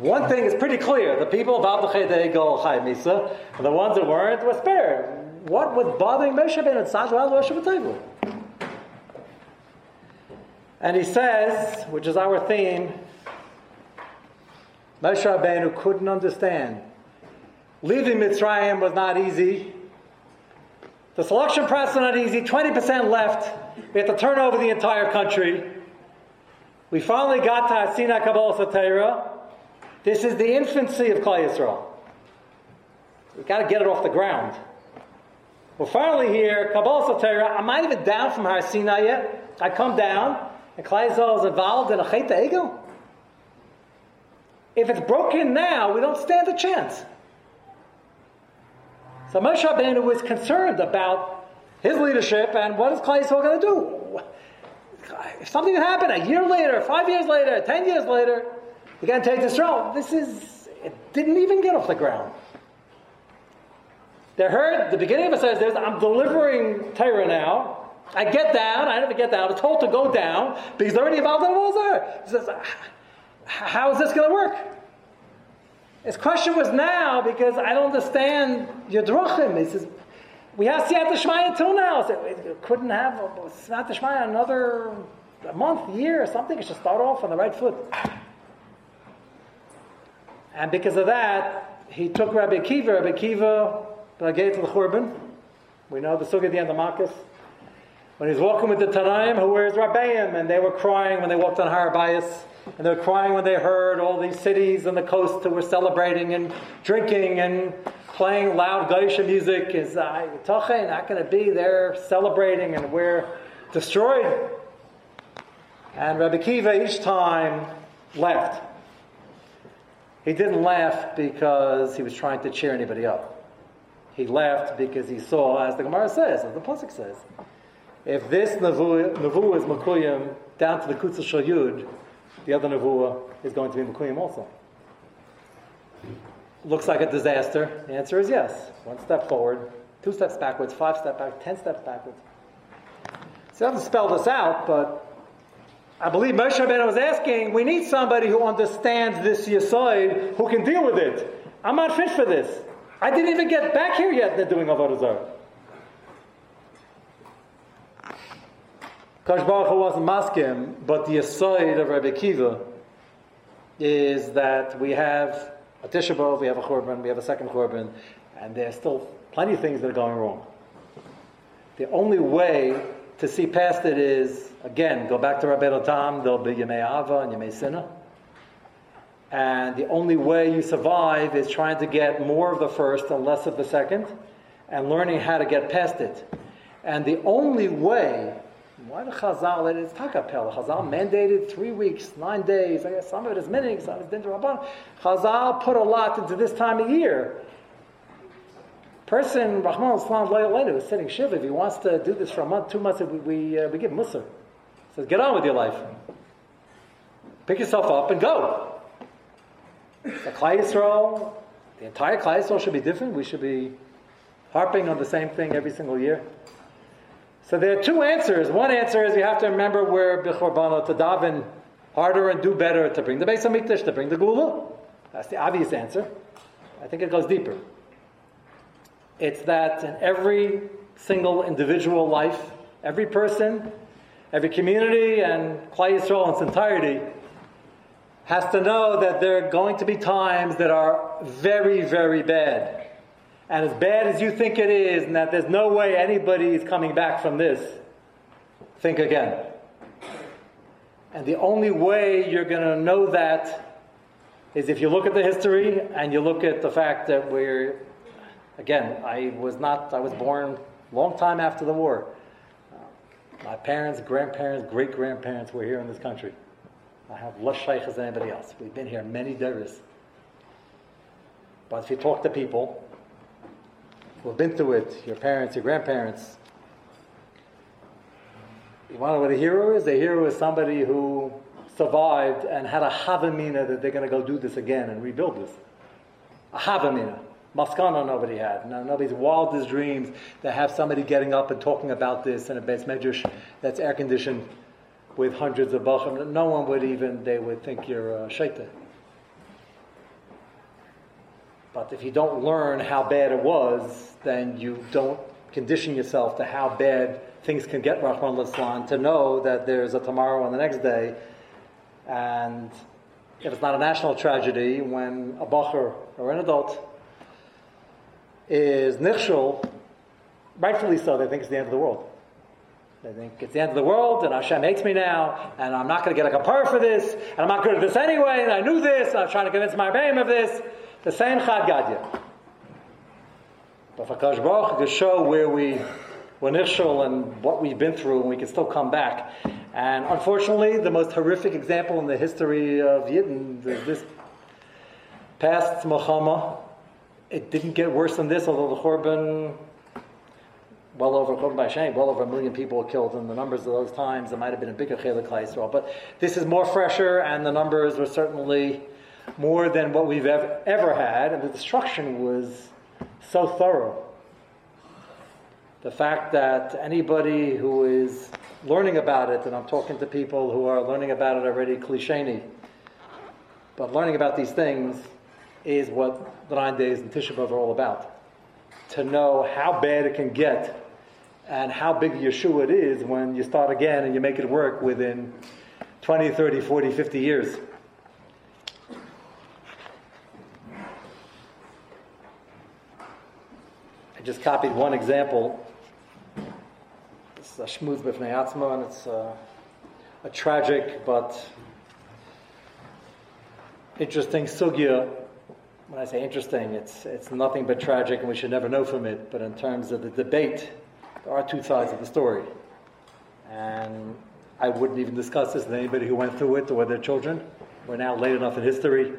One thing is pretty clear. The people about the Cheit HaMeraglim, Chai Misa, and the ones that weren't, were spared. What was bothering Moshe Rabbeinu? Tzaddik, ra'ala, rasha, v'toivloi. And he says, which is our theme, Moshe Rabbeinu couldn't understand. Leaving Mitzrayim was not easy. The selection process was not easy. 20% left. We had to turn over the entire country. We finally got to Sinai Kabbalah Satera. This is the infancy of Klal Yisrael. We've got to get it off the ground. We're finally here. Kabbalah Satera. I'm not even down from Har Sinai yet. I come down, and Klal Yisrael is involved in a Cheit HaMeraglim. If it's broken now, we don't stand a chance. So Moshe Rabbeinu was concerned about his leadership and what is Klal Yisrael going to do? If something had happened a year later, 5 years later, 10 years later, you're going to take this road. It didn't even get off the ground. They heard, the beginning of it says, I'm delivering Torah now. I get down. I never get down. It's told to go down because they're already involved in the Avodah Zarah. He says, how is this going to work? His question was now, because I don't understand your drachim. He says, we have Siyata Shmaya until now. I said, we couldn't have Siyata Shmaya another month, year, or something. It should start off on the right foot. And because of that, he took Rabbi Akiva. Rabbi Akiva, B'nagei to the Churban. We know the Suga at the end of Makkas. When he's walking with the Tanaim, who wears Rabbeim, and they were crying when they walked on Harabayas, and they were crying when they heard all these cities and the coast who were celebrating and drinking and playing loud Gaisha music. Is Tochein, not going to be there celebrating, and we're destroyed. And Rabbi Kiva each time laughed. He didn't laugh because he was trying to cheer anybody up. He laughed because he saw, as the Gemara says, as the Pasuk says, if this Nevuah is Mekuyim down to the Kutz Shel Yud, the other Nevuah is going to be Mekuyim also. Looks like a disaster. The answer is yes. 1 step forward, 2 steps backwards, 5 steps back, 10 steps backwards. So you have to spell this out, but I believe Moshe Rabbeinu was asking, we need somebody who understands this Yesod, who can deal with it. I'm not fit for this. I didn't even get back here yet. They're doing Avodah Zarah. Kosh Baruch Hu wasn't maskim, but the Yesod of Rabbi Kiva is that we have a Tisha B'Av, we have a Churban, we have a second Churban, and there's still plenty of things that are going wrong. The only way to see past it is, again, go back to Rabbeinu Tam, there'll be Yemei Ava and Yemei Sina. And the only way you survive is trying to get more of the first and less of the second, and learning how to get past it. And the only way... Why the Chazal? It's Takapel. Chazal mandated 3 weeks, 9 days. I guess some of it is minhag, some of it is din d'rabbanan. Chazal put a lot into this time of year. Person, Rahman Islam Layalenu, is sitting shiva. If he wants to do this for a month, 2 months, we give Musa. Says, get on with your life. Pick yourself up and go. The Klal Yisrael, the entire Klal Yisrael should be different. We should be harping on the same thing every single year. So there are 2 answers. 1 answer is you have to remember we're b'chorbano to daven harder and do better, to bring the Beis Hamikdash, to bring the Gula. That's the obvious answer. I think it goes deeper. It's that in every single individual life, every person, every community, and Klal Yisrael in its entirety has to know that there are going to be times that are very, very bad. And as bad as you think it is, and that there's no way anybody is coming back from this, think again. And the only way you're going to know that is if you look at the history and you look at the fact that we're, again, I was born a long time after the war. My parents, grandparents, great-grandparents were here in this country. I have less sheikhs than anybody else. We've been here many days. But if you talk to people who have been through it, your parents, your grandparents. You want to know what a hero is? A hero is somebody who survived and had a havamina that they're going to go do this again and rebuild this. A havamina. Maskana nobody had. Nobody's wildest dreams to have somebody getting up and talking about this in a Beis Medrash that's air-conditioned with hundreds of Bachurim. No one would even, they would think you're a shaitan. But if you don't learn how bad it was, then you don't condition yourself to how bad things can get, Rahman al-Islam, to know that there's a tomorrow and the next day. And if it's not a national tragedy, when a Bachar or an adult is nichshul, rightfully so, they think it's the end of the world. They think it's the end of the world, and Hashem hates me now, and I'm not going to get a kapar for this, and I'm not good at this anyway, and I knew this, and I'm trying to convince my Rebbeim of this. The same Chad Gadya. But for Kosh Baruch to show where we were nichshol and what we've been through, and we can still come back. And unfortunately, the most horrific example in the history of Yidden is this past Mochama. It didn't get worse than this, although the Chorban, well over 1 million people were killed in the numbers of those times. It might have been a bigger Chelek Klal Yisrael. But this is more fresher, and the numbers were certainly more than what we've ever had, and the destruction was so thorough. The fact that anybody who is learning about it, and I'm talking to people who are learning about it already, cliché-y, but learning about these things is what the 9 days in Tisha B'Av are all about. To know how bad it can get and how big Yeshua it is when you start again and you make it work within 20, 30, 40, 50 years. Just copied one example. This It's a shmuz b'fnei atzma, and it's a tragic but interesting sugya. When I say interesting, it's nothing but tragic, and we should never know from it. But in terms of the debate, there are two sides of the story, and I wouldn't even discuss this with anybody who went through it or their children. We're now late enough in history.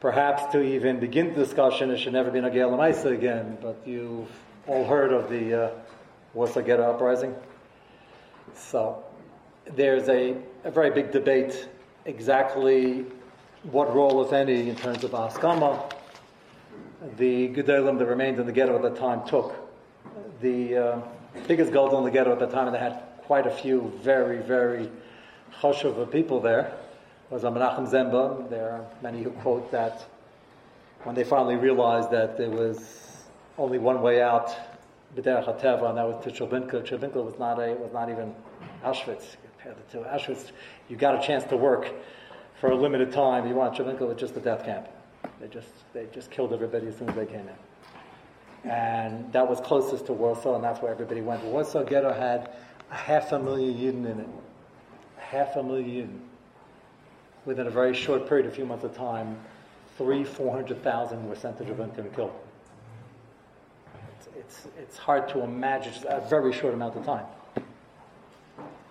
Perhaps to even begin the discussion, it should never be Nagea L'Maisa again, but you've all heard of the Warsaw Ghetto Uprising. So there's a very big debate exactly what role, if any, in terms of Haskama, the Gedolim that remained in the ghetto at the time took. The biggest Gedolim in the ghetto at the time, and they had quite a few very, very choshuv people there, was Menachem Zemba. There are many who quote that when they finally realized that there was only one way out, B'derech HaTeva, and that was to Treblinka. Treblinka was not even Auschwitz. Compared to Auschwitz, you got a chance to work for a limited time. You want Treblinka was just a death camp. They just killed everybody as soon as they came in, and that was closest to Warsaw, and that's where everybody went. The Warsaw Ghetto had 500,000 Yidden in it. 500,000 Yidden. Within a very short period, a few months of time, 400,000 were sent to Treblinka and killed. It's hard to imagine, just a very short amount of time.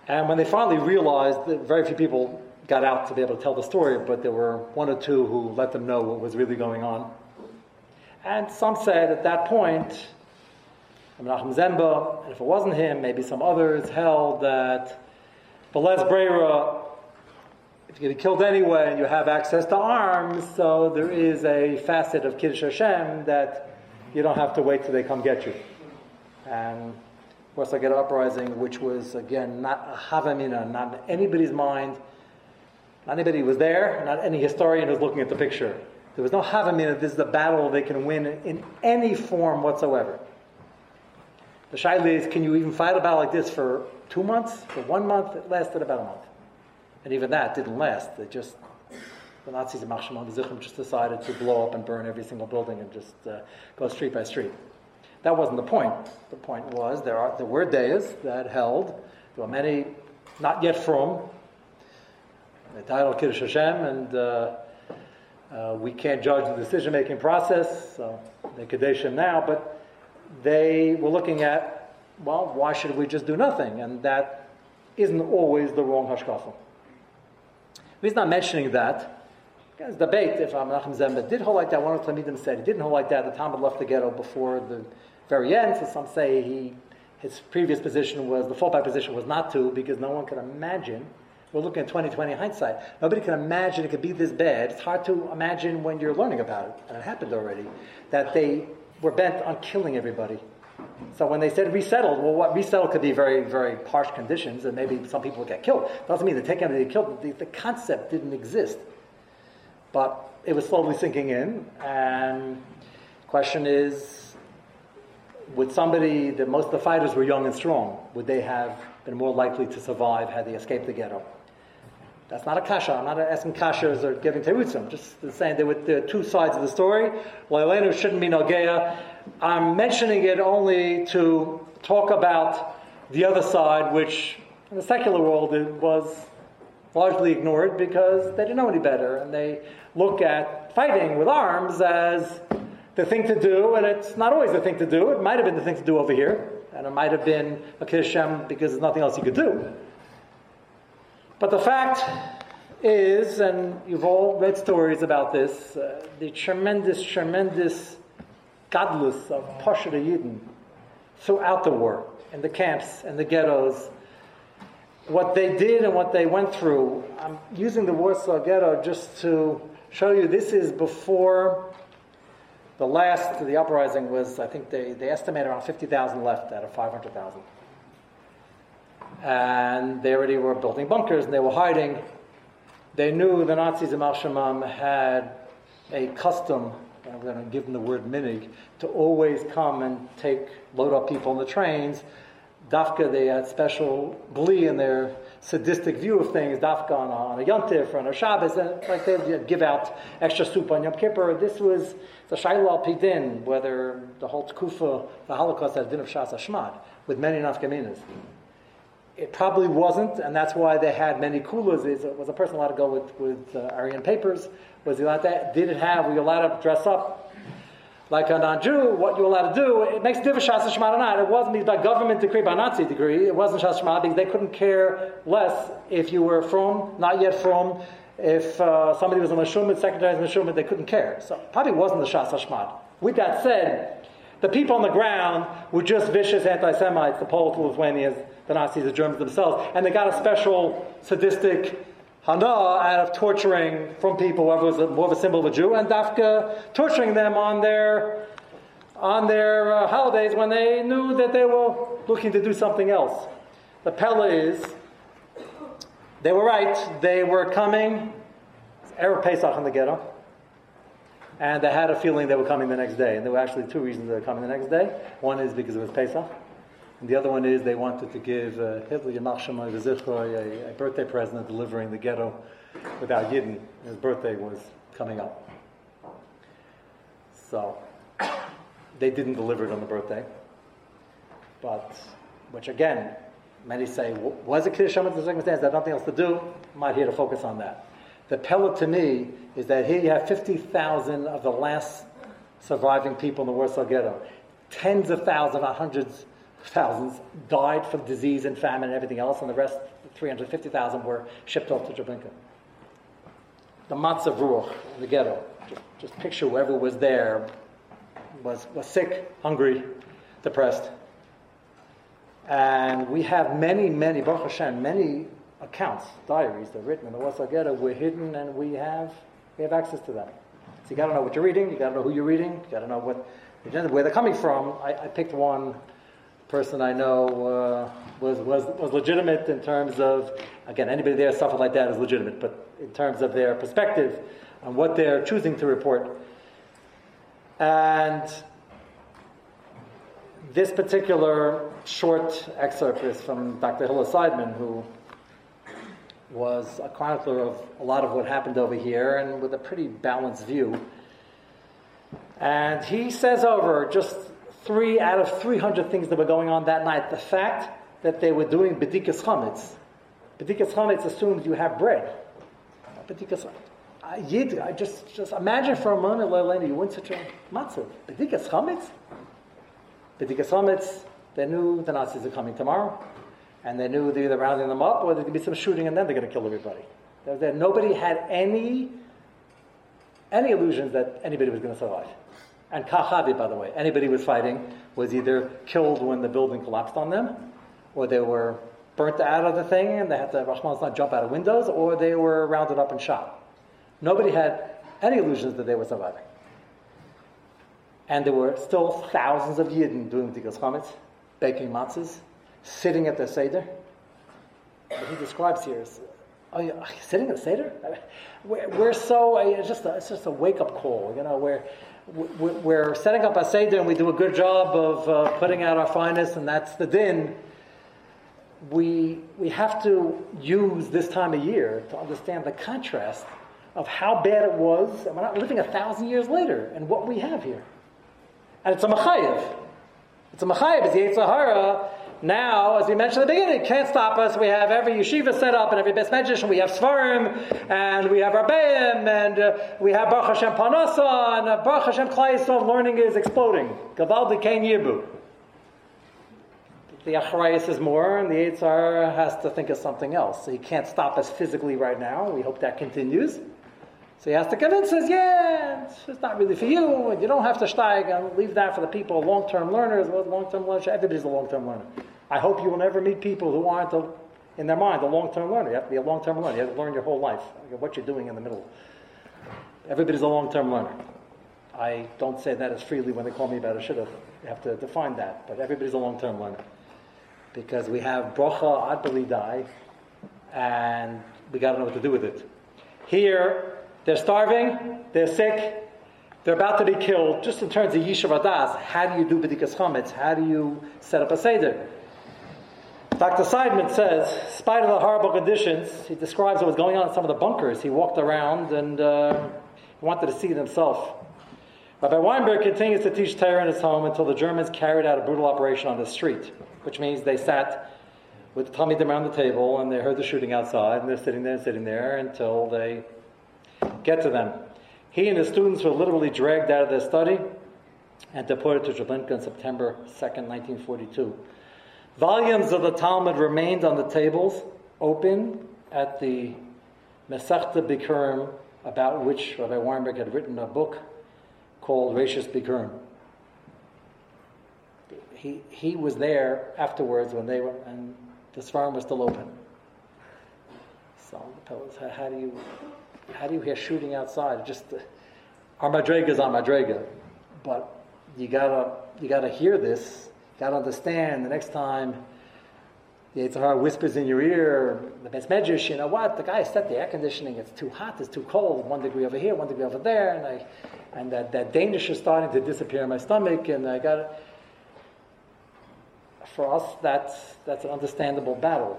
And when they finally realized that very few people got out to be able to tell the story, but there were one or two who let them know what was really going on. And some said at that point, Menachem Zemba, and if it wasn't him, maybe some others, held that Belez Breira, if you're going to be killed anyway and you have access to arms, so there is a facet of Kiddush Hashem that you don't have to wait till they come get you. And Warsaw Ghetto Uprising, which was, again, not a Havamina, not in anybody's mind, not anybody was there, not any historian who's looking at the picture. There was no Havamina, this is the battle they can win in any form whatsoever. The Shaila is, can you even fight a battle like this for 2 months? For 1 month? It lasted about a month. And even that didn't last. The Nazis and Machsham and Zichrim just decided to blow up and burn every single building and just go street by street. That wasn't the point. The point was there were days that held. There were many not yet from. They died on Kiddush Hashem, and we can't judge the decision-making process, so they Kadesh him now, but they were looking at, well, why should we just do nothing? And that isn't always the wrong hashkafa. He's not mentioning that. There's debate if Menachem Zemba did hold like that. One of the Talmidim said he didn't hold like that. The Talmud left the ghetto before the very end. So some say his previous position was, the fallback position was not to, because no one can imagine. We're looking at 2020 hindsight. Nobody can imagine it could be this bad. It's hard to imagine when you're learning about it, and it happened already, that they were bent on killing everybody. So when they said resettled, well, what resettled could be very, very harsh conditions, and maybe some people would get killed. Doesn't mean they're taking everybody killed. The concept didn't exist. But it was slowly sinking in, and the question is, would somebody, that most of the fighters were young and strong, would they have been more likely to survive had they escaped the ghetto? That's not a kasha. I'm not asking kashas or giving terutzim. Just saying there are two sides of the story. Leilenu shouldn't be nogea. I'm mentioning it only to talk about the other side, which in the secular world it was largely ignored because they didn't know any better, and they look at fighting with arms as the thing to do, and it's not always the thing to do. It might have been the thing to do over here, and it might have been a kishem because there's nothing else you could do. But the fact is, and you've all read stories about this, the tremendous, tremendous godless of Pasha the Yidden throughout the war, in the camps and the ghettos, what they did and what they went through. I'm using the Warsaw Ghetto just to show you this is before the uprising was, I think they estimate around 50,000 left out of 500,000. And they already were building bunkers, and they were hiding. They knew the Nazis and Malshamam had a custom, and I'm going to give them the word minig, to always come and load up people on the trains. Dafka, they had special glee in their sadistic view of things. Dafka on a Yom Tov or on a Shabbos, and like they'd give out extra soup on Yom Kippur. This was the Shaila Pidin, whether the whole Tkufa, the Holocaust had a din of Shas Hashmad, with many nafkaminas. It probably wasn't, and that's why they had many kulas. Was a person allowed to go with Aryan papers? Was he allowed that? Did it have? Were you allowed to dress up like a non-Jew? What you were allowed to do? It makes difference, Shas Shema or not. It wasn't by government decree, by Nazi decree. It wasn't Shas Shema because they couldn't care less if you were from, not yet from. If somebody was a Meshumit, secretary's Meshumit, they couldn't care. So it probably wasn't the Shas Shema. With that said, the people on the ground were just vicious anti-Semites, the Poles, the Lithuanians, the Nazis, the Germans themselves, and they got a special sadistic hana out of torturing from people, whoever was more of a symbol of a Jew, and dafka torturing them on their holidays when they knew that they were looking to do something else. The pella is, they were right, they were coming, it's Erev Pesach in the ghetto, and they had a feeling they were coming the next day. And there were actually two reasons they were coming the next day. One is because it was Pesach. And the other one is they wanted to give Hitler Yamach Shemai V'Zichro a birthday present of delivering the ghetto without Yidden. His birthday was coming up. So they didn't deliver it on the birthday. But, which again, many say, was it Kiddush Shem in the circumstance? They had nothing else to do. I'm not here to focus on that. The pella to me is that here you have 50,000 of the last surviving people in the Warsaw Ghetto. Tens of thousands, not hundreds of thousands, died from disease and famine and everything else, and the rest, 350,000, were shipped off to Treblinka. The Matzav Ruach in the ghetto. Just picture whoever was there was sick, hungry, depressed. And we have many, Baruch Hashem, many accounts, diaries that are written in the Warsaw Ghetto were hidden, and we have access to them. So you got to know what you're reading, you got to know who you're reading, you got to know where they're coming from. I picked one person I know was legitimate in terms of, again, anybody there suffered like that is legitimate, but in terms of their perspective on what they're choosing to report. And this particular short excerpt is from Dr. Hillel Seidman, who was a chronicler of a lot of what happened over here and with a pretty balanced view. And he says over just 3 out of 300 things that were going on that night. The fact that they were doing Bedikas Chametz. Bedikas Chametz assumes you have bread. Bedikas Yid, I just imagine for a moment, Leilani, you win such a matzah. Bedikas Chametz? Bedikas Chametz, they knew the Nazis are coming tomorrow. And they knew they're either rounding them up or there could be some shooting and then they're going to kill everybody. Nobody had any illusions that anybody was going to survive. And Kahavi, by the way, anybody who was fighting was either killed when the building collapsed on them, or they were burnt out of the thing and they had to, Rahman's not jump out of windows, or they were rounded up and shot. Nobody had any illusions that they were surviving. And there were still thousands of Yidden doing Bedikas Chametz, baking matzahs, sitting at the Seder. What he describes here is, oh, yeah, sitting at the Seder? We're so, it's just a wake-up call, you know, we're setting up a Seder and we do a good job of putting out our finest, and that's the din. We have to use this time of year to understand the contrast of how bad it was, and we're not living 1,000 years later, and what we have here. And it's a machayev. It's the Yetzer Hara. Now, as we mentioned at the beginning, it can't stop us. We have every yeshiva set up and every best magician. We have Svarim, and we have Rabbeim, and we have Baruch Hashem Parnasa, and Baruch Hashem Klal Yisrael. Learning is exploding. Gavaldi Kain Yirbu. The Achrayus is more, and the Yitzhar has to think of something else. So he can't stop us physically right now. We hope that continues. So he has to convince us, yeah, it's not really for you, and you don't have to steig, and leave that for the people, long-term learners, long-term learners, everybody's a long-term learner. I hope you will never meet people who aren't, in their mind, a long-term learner. You have to be a long-term learner. You have to learn your whole life, what you're doing in the middle. Everybody's a long-term learner. I don't say that as freely when they call me about it. I should have to define that, but everybody's a long-term learner. Because we have brocha ad beli dai, and we got to know what to do with it. Here, they're starving, they're sick, they're about to be killed. Just in terms of Yishuv Adas, how do you do Bedikas Chametz? How do you set up a Seder? Dr. Seidman says, in spite of the horrible conditions, he describes what was going on in some of the bunkers. He walked around and he wanted to see it himself. Rabbi Weinberg continues to teach Torah in his home until the Germans carried out a brutal operation on the street, which means they sat with the Talmidim around the table, and they heard the shooting outside, and they're sitting there until they get to them. He and his students were literally dragged out of their study and deported to Treblinka on September 2nd, 1942. Volumes of the Talmud remained on the tables, open at the Masechta Bikurim, about which Rabbi Weinberg had written a book called Rashis Bikurim. He was there afterwards when they were, and the Sforno was still open. So how do you hear shooting outside? Just our madrega is our madrega, but you gotta hear this. You gotta understand. The next time the Yetzer Hara whispers in your ear, the best medrash, you know what? The guy set the air conditioning. It's too hot. It's too cold. 1 degree over here, 1 degree over there, and that Danish is starting to disappear in my stomach, and I got it. For us, that's an understandable battle.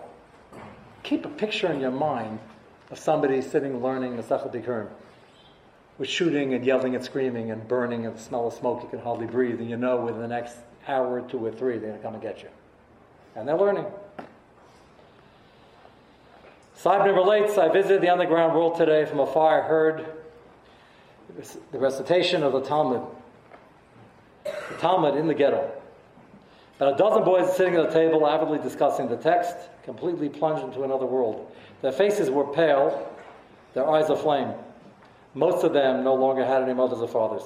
Keep a picture in your mind of somebody sitting learning Masechta Bikurim, with shooting and yelling and screaming and burning and the smell of smoke, you can hardly breathe, and you know within the next hour, 2 or 3, they're going to come and get you. And they're learning. Saibner relates, I visited the underground world today. From afar, I heard the recitation of the Talmud. The Talmud in the ghetto. About a dozen boys sitting at a table, avidly discussing the text, completely plunged into another world. Their faces were pale, their eyes aflame. Most of them no longer had any mothers or fathers.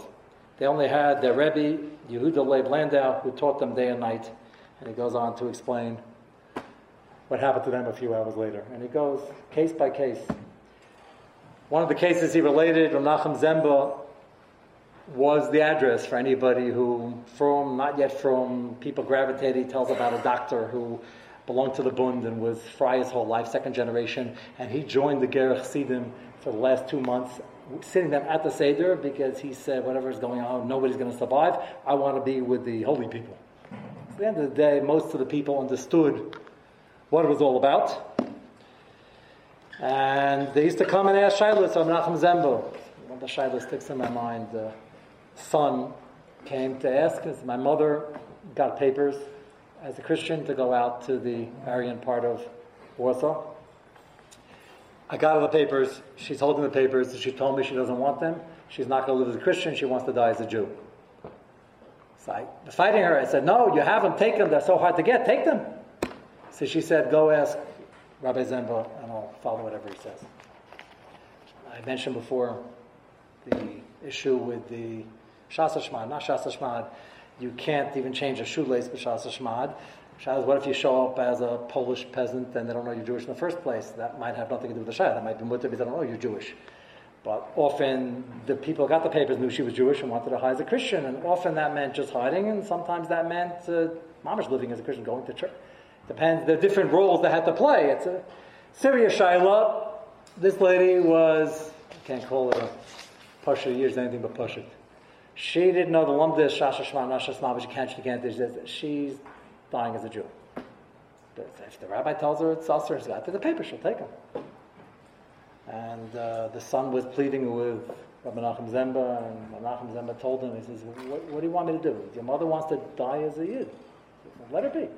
They only had their Rebbe, Yehuda Leib Landau, who taught them day and night. And he goes on to explain what happened to them a few hours later. And he goes case by case. One of the cases he related, Rav Nachum Zemba, was the address for anybody who, from, not yet from, people gravitated. He tells about a doctor who belonged to the Bund and was fry his whole life, 2nd generation, and he joined the Ger Chassidim for the last 2 months, sitting them at the Seder, because he said, whatever is going on, nobody's going to survive. I want to be with the holy people. At the end of the day, most of the people understood what it was all about. And they used to come and ask Shilas on Menachem Zembo. One of the Shilas sticks in my mind. Son came to ask us. My mother got papers as a Christian to go out to the Aryan part of Warsaw. I got her the papers. She's holding the papers. She told me she doesn't want them. She's not going to live as a Christian. She wants to die as a Jew. So I, fighting her, I said, no, you haven't taken them. They're so hard to get. Take them. So she said, go ask Rabbi Zemba, and I'll follow whatever he says. I mentioned before the issue with the Shas Hashmad, not Shas Hashmad. You can't even change a shoelace with Shas Hashmad. Shas, what if you show up as a Polish peasant and they don't know you're Jewish in the first place? That might have nothing to do with the Shas. That might be mutter because they don't know you're Jewish. But often the people who got the papers knew she was Jewish and wanted to hide as a Christian. And often that meant just hiding, and sometimes that meant mamash living as a Christian, going to church. Depends. There are different roles they had to play. It's a serious shaila. This lady was, you can't call it a Pasha years, anything but Pasha. She didn't know the Lumda is Shas Hashmad, not Shas Hashmad, but she can't. She's dying as a Jew. But if the rabbi tells her it's Asur, she's got to the paper, she'll take them. And the son was pleading with Rabbi Nachum Zemba, and Rabbi Nachum Zemba told him, he says, what do you want me to do? If your mother wants to die as a Yid, let her be.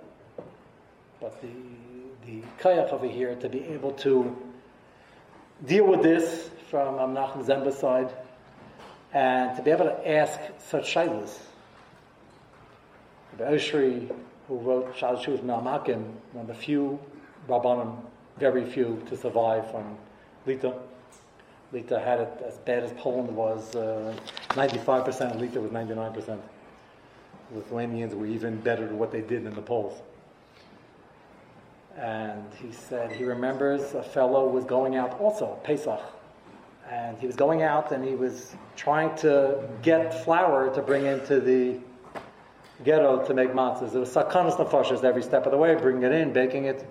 But the kayach over here to be able to deal with this from Nachum Zemba's side, and to be able to ask such shaylas. Rabbi Oshri, who wrote Shas Shuvim Na'amakim, one of the few Rabbanim, very few, to survive from Lita. Lita had it as bad as Poland was. 95%, Lita was 99%. The Lithuanians were even better at what they did than the Poles. And he said he remembers a fellow was going out also, Pesach. And he was going out and he was trying to get flour to bring into the ghetto to make matzahs. There was sakanas nefashos every step of the way, bringing it in, baking it.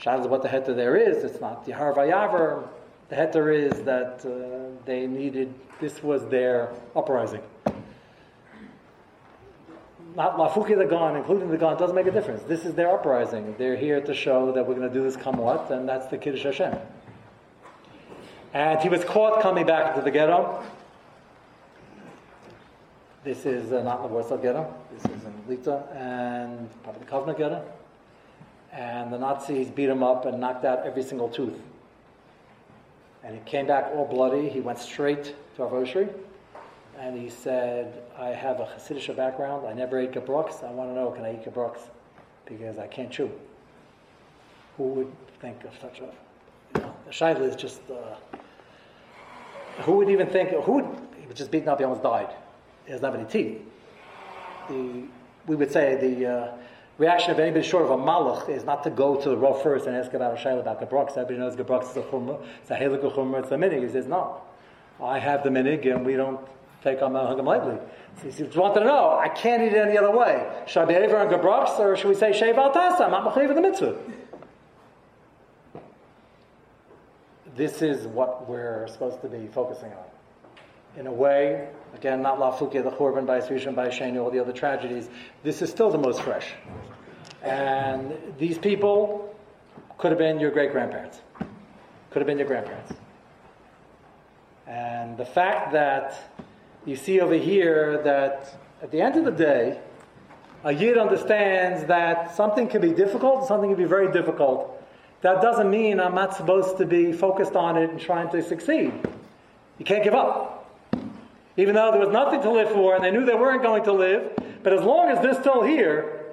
Shaila is what the heter there is. It's not the Yehar Vayaver. The heter is that they needed, this was their uprising. Not lafuki the Gan, including the Gan, doesn't make a difference. This is their uprising. They're here to show that we're going to do this come what, and that's the Kiddush Hashem. And he was caught coming back into the ghetto. This is not in the Warsaw ghetto. This is in Lita and probably the Kovno ghetto. and the Nazis beat him up and knocked out every single tooth. And he came back all bloody. He went straight to Rav Oshry, and he said, I have a Hasidic background. I never ate gebrocks. I want to know, can I eat gebrocks? Because I can't chew. Who would think of such a... The Shaila is just... who would even think... He was just beaten up. He almost died. He doesn't have any teeth. We would say the reaction of anybody short of a malach is not to go to the Rav first and ask about a Shaila about gebrocks. Everybody knows gebrocks is a chumrah. It's a halakha chumrah. It's a minig. He says, no. I have the minig and we don't take on Malachim lightly. So he wanted to know, I can't eat it any other way. Should I be ever on gebrocks or should we say sheiv al tasam? I'm a of the mitzvah. This is what we're supposed to be focusing on. In a way, again, not Lafukia, the Churban, by Rishon, by Sheni, all the other tragedies. This is still the most fresh. And these people could have been your great-grandparents. Could have been your grandparents. And the fact that you see over here that at the end of the day, a Yid understands that something can be difficult, something can be very difficult. That doesn't mean I'm not supposed to be focused on it and trying to succeed. You can't give up. Even though there was nothing to live for and they knew they weren't going to live, but as long as they're still here,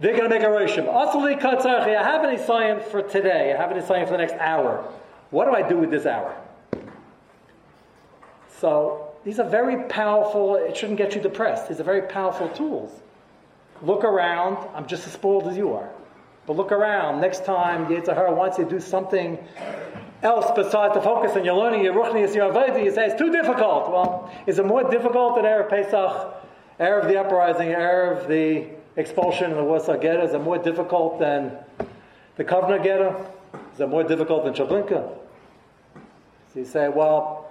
they're going to make a reshim. She'asalikotzerki, I have an assignment for today. I have an assignment for the next hour. What do I do with this hour? So these are very powerful, it shouldn't get you depressed. These are very powerful tools. Look around. I'm just as spoiled as you are. But look around. Next time Yetzer Hara wants you to do something else besides the focus on your learning, your ruchnius, your avodah, you say it's too difficult. Well, is it more difficult than Erev Pesach, Erev the uprising, Erev the expulsion in the Warsaw Ghetto? Is it more difficult than the Kovno Ghetto? Is it more difficult than Treblinka? So you say, well,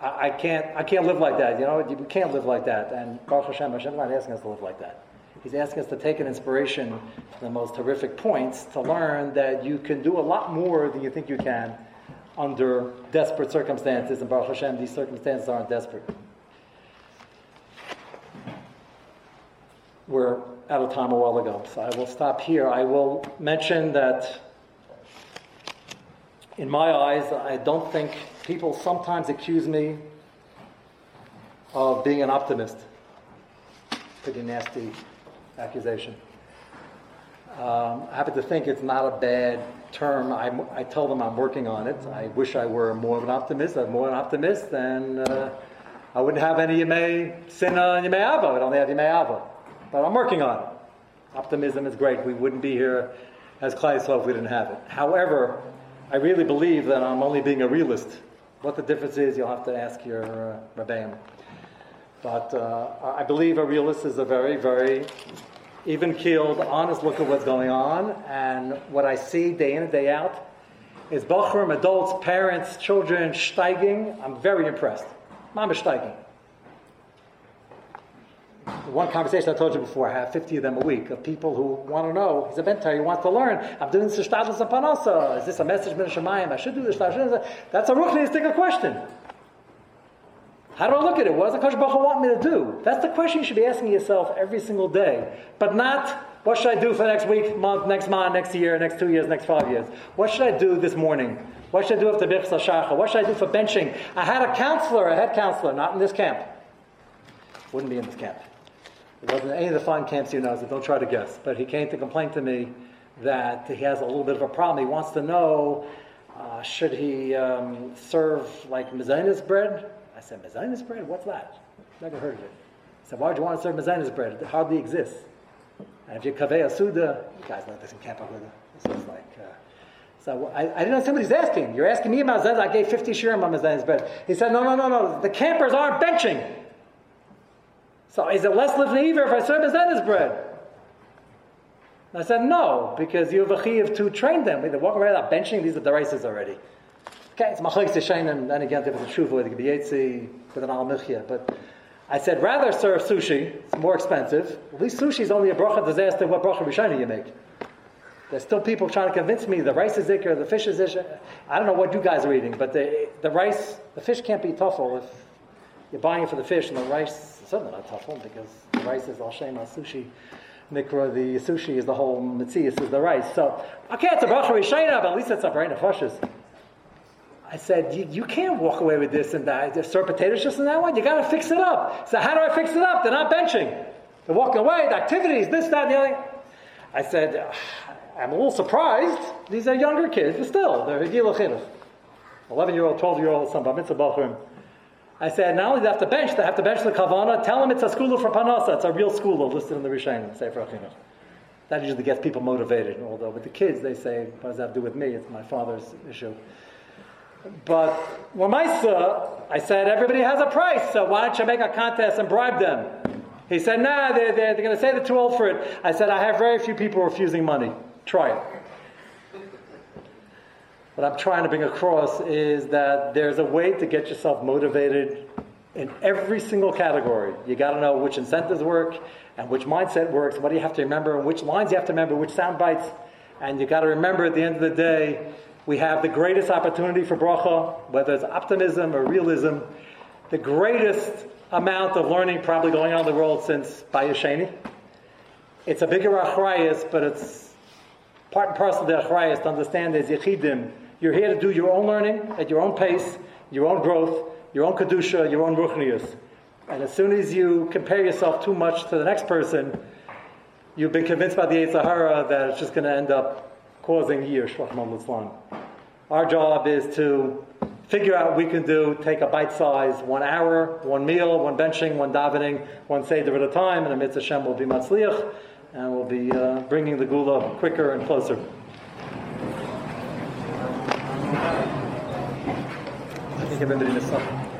I can't live like that. You know, you can't live like that. And Baruch Hashem, Hashem's not asking us to live like that. He's asking us to take an inspiration from the most horrific points to learn that you can do a lot more than you think you can under desperate circumstances. And Baruch Hashem, these circumstances aren't desperate. We're out of time a while ago, so I will stop here. I will mention that in my eyes, I don't think people sometimes accuse me of being an optimist. Pretty nasty accusation. I happen to think it's not a bad term. I tell them I'm working on it. I wish I were more of an optimist. I'm more an optimist, and I wouldn't have any Yimei Sinna and Yimei Ava. I don't have Yimei Ava. But I'm working on it. Optimism is great. We wouldn't be here as Klal Yisrael if we didn't have it. However, I really believe that I'm only being a realist. What the difference is, you'll have to ask your Rabbeinu. But I believe a realist is a very, very even-keeled, honest look at what's going on. And what I see day in and day out is Bachurim, adults, parents, children, steiging. I'm very impressed. Mom is steiging. One conversation I told you before, I have 50 of them a week, of people who want to know. He's a mentor, he wants to learn. I'm doing this shtadlus and panasa. Is this a message min Shemayim? I should do this. That's a ruchnistic question. How do I look at it? What does the Kosh Baruch Hu want me to do? That's the question you should be asking yourself every single day. But not, what should I do for the next week, month, next year, next 2 years, next 5 years? What should I do this morning? What should I do after Bechza shachar? What should I do for benching? I had a head counselor, not in this camp. Wouldn't be in this camp. It wasn't any of the fun camps you know, so don't try to guess. But he came to complain to me that he has a little bit of a problem. He wants to know, should he serve like mezainis bread? I said, mezainis bread? What's that? Never heard of it. I said, why would you want to serve mezainis bread? It hardly exists. And if you're kaveh asuda, you guys know this in Camp Aguda. This is like, so I didn't understand what he's asking. You're asking me about mezainis. I gave 50 shirim on mezainis bread. He said, no. The campers aren't benching. So is it less livnei iver if I serve mezainis bread? And I said, no, because you have a chiyuv to train them. Either walking around without benching, these are deraises already. Okay, it's machlokes d'sheinim, then again, if it's a tshuva, it could be yetzi, with an al-michya. But I said, rather serve sushi, it's more expensive. At least sushi is only a bracha disaster, what bracha rishonah you make. There's still people trying to convince me the rice is ikar, the fish is ikar. I don't know what you guys are eating, but the rice, the fish can't be tuffle if you're buying it for the fish, and the rice is certainly not tuffle, because the rice is al-shema sushi. Nikra, the sushi is the whole mitzias is the rice. So, okay, it's a bracha rishona, but at least it's a bracha nefashis. I said, you can't walk away with this and that. There's sort of potato chips in that one. You got to fix it up. So how do I fix it up? They're not benching. They're walking away. The activities, this, that, and the other. I said, I'm a little surprised. These are younger kids, but still, they're Hagil Achinus. 11-year-old, 12-year-old, some Bar Mitzvah Bachurim. I said, not only do they have to bench the Kavanah, tell them it's a skula for Panasa. It's a real skula listed in the Rishon, Sefer Achinus. That usually gets people motivated. Although with the kids, they say, what does that have to do with me? It's my father's issue. But when I said, everybody has a price, so why don't you make a contest and bribe them? He said, nah, they're going to say they're too old for it. I said, I have very few people refusing money. Try it. What I'm trying to bring across is that there's a way to get yourself motivated in every single category. You got to know which incentives work and which mindset works, what do you have to remember, and which lines you have to remember, which sound bites. And you got to remember at the end of the day, we have the greatest opportunity for bracha, whether it's optimism or realism, the greatest amount of learning probably going on in the world since Bayasheni. It's a bigger achrayas, but it's part and parcel of the achrayas to understand as yechidim. You're here to do your own learning at your own pace, your own growth, your own kedusha, your own ruchnius. And as soon as you compare yourself too much to the next person, you've been convinced by the Yetzer Hara that it's just going to end up causing years, Shwachman Litzlan. Our job is to figure out what we can do, take a bite size, 1 hour, one meal, one benching, one davening, one seder at a time, and amidst Hashem will be matzliach, and we'll be bringing the gula quicker and closer. I think everybody missed something.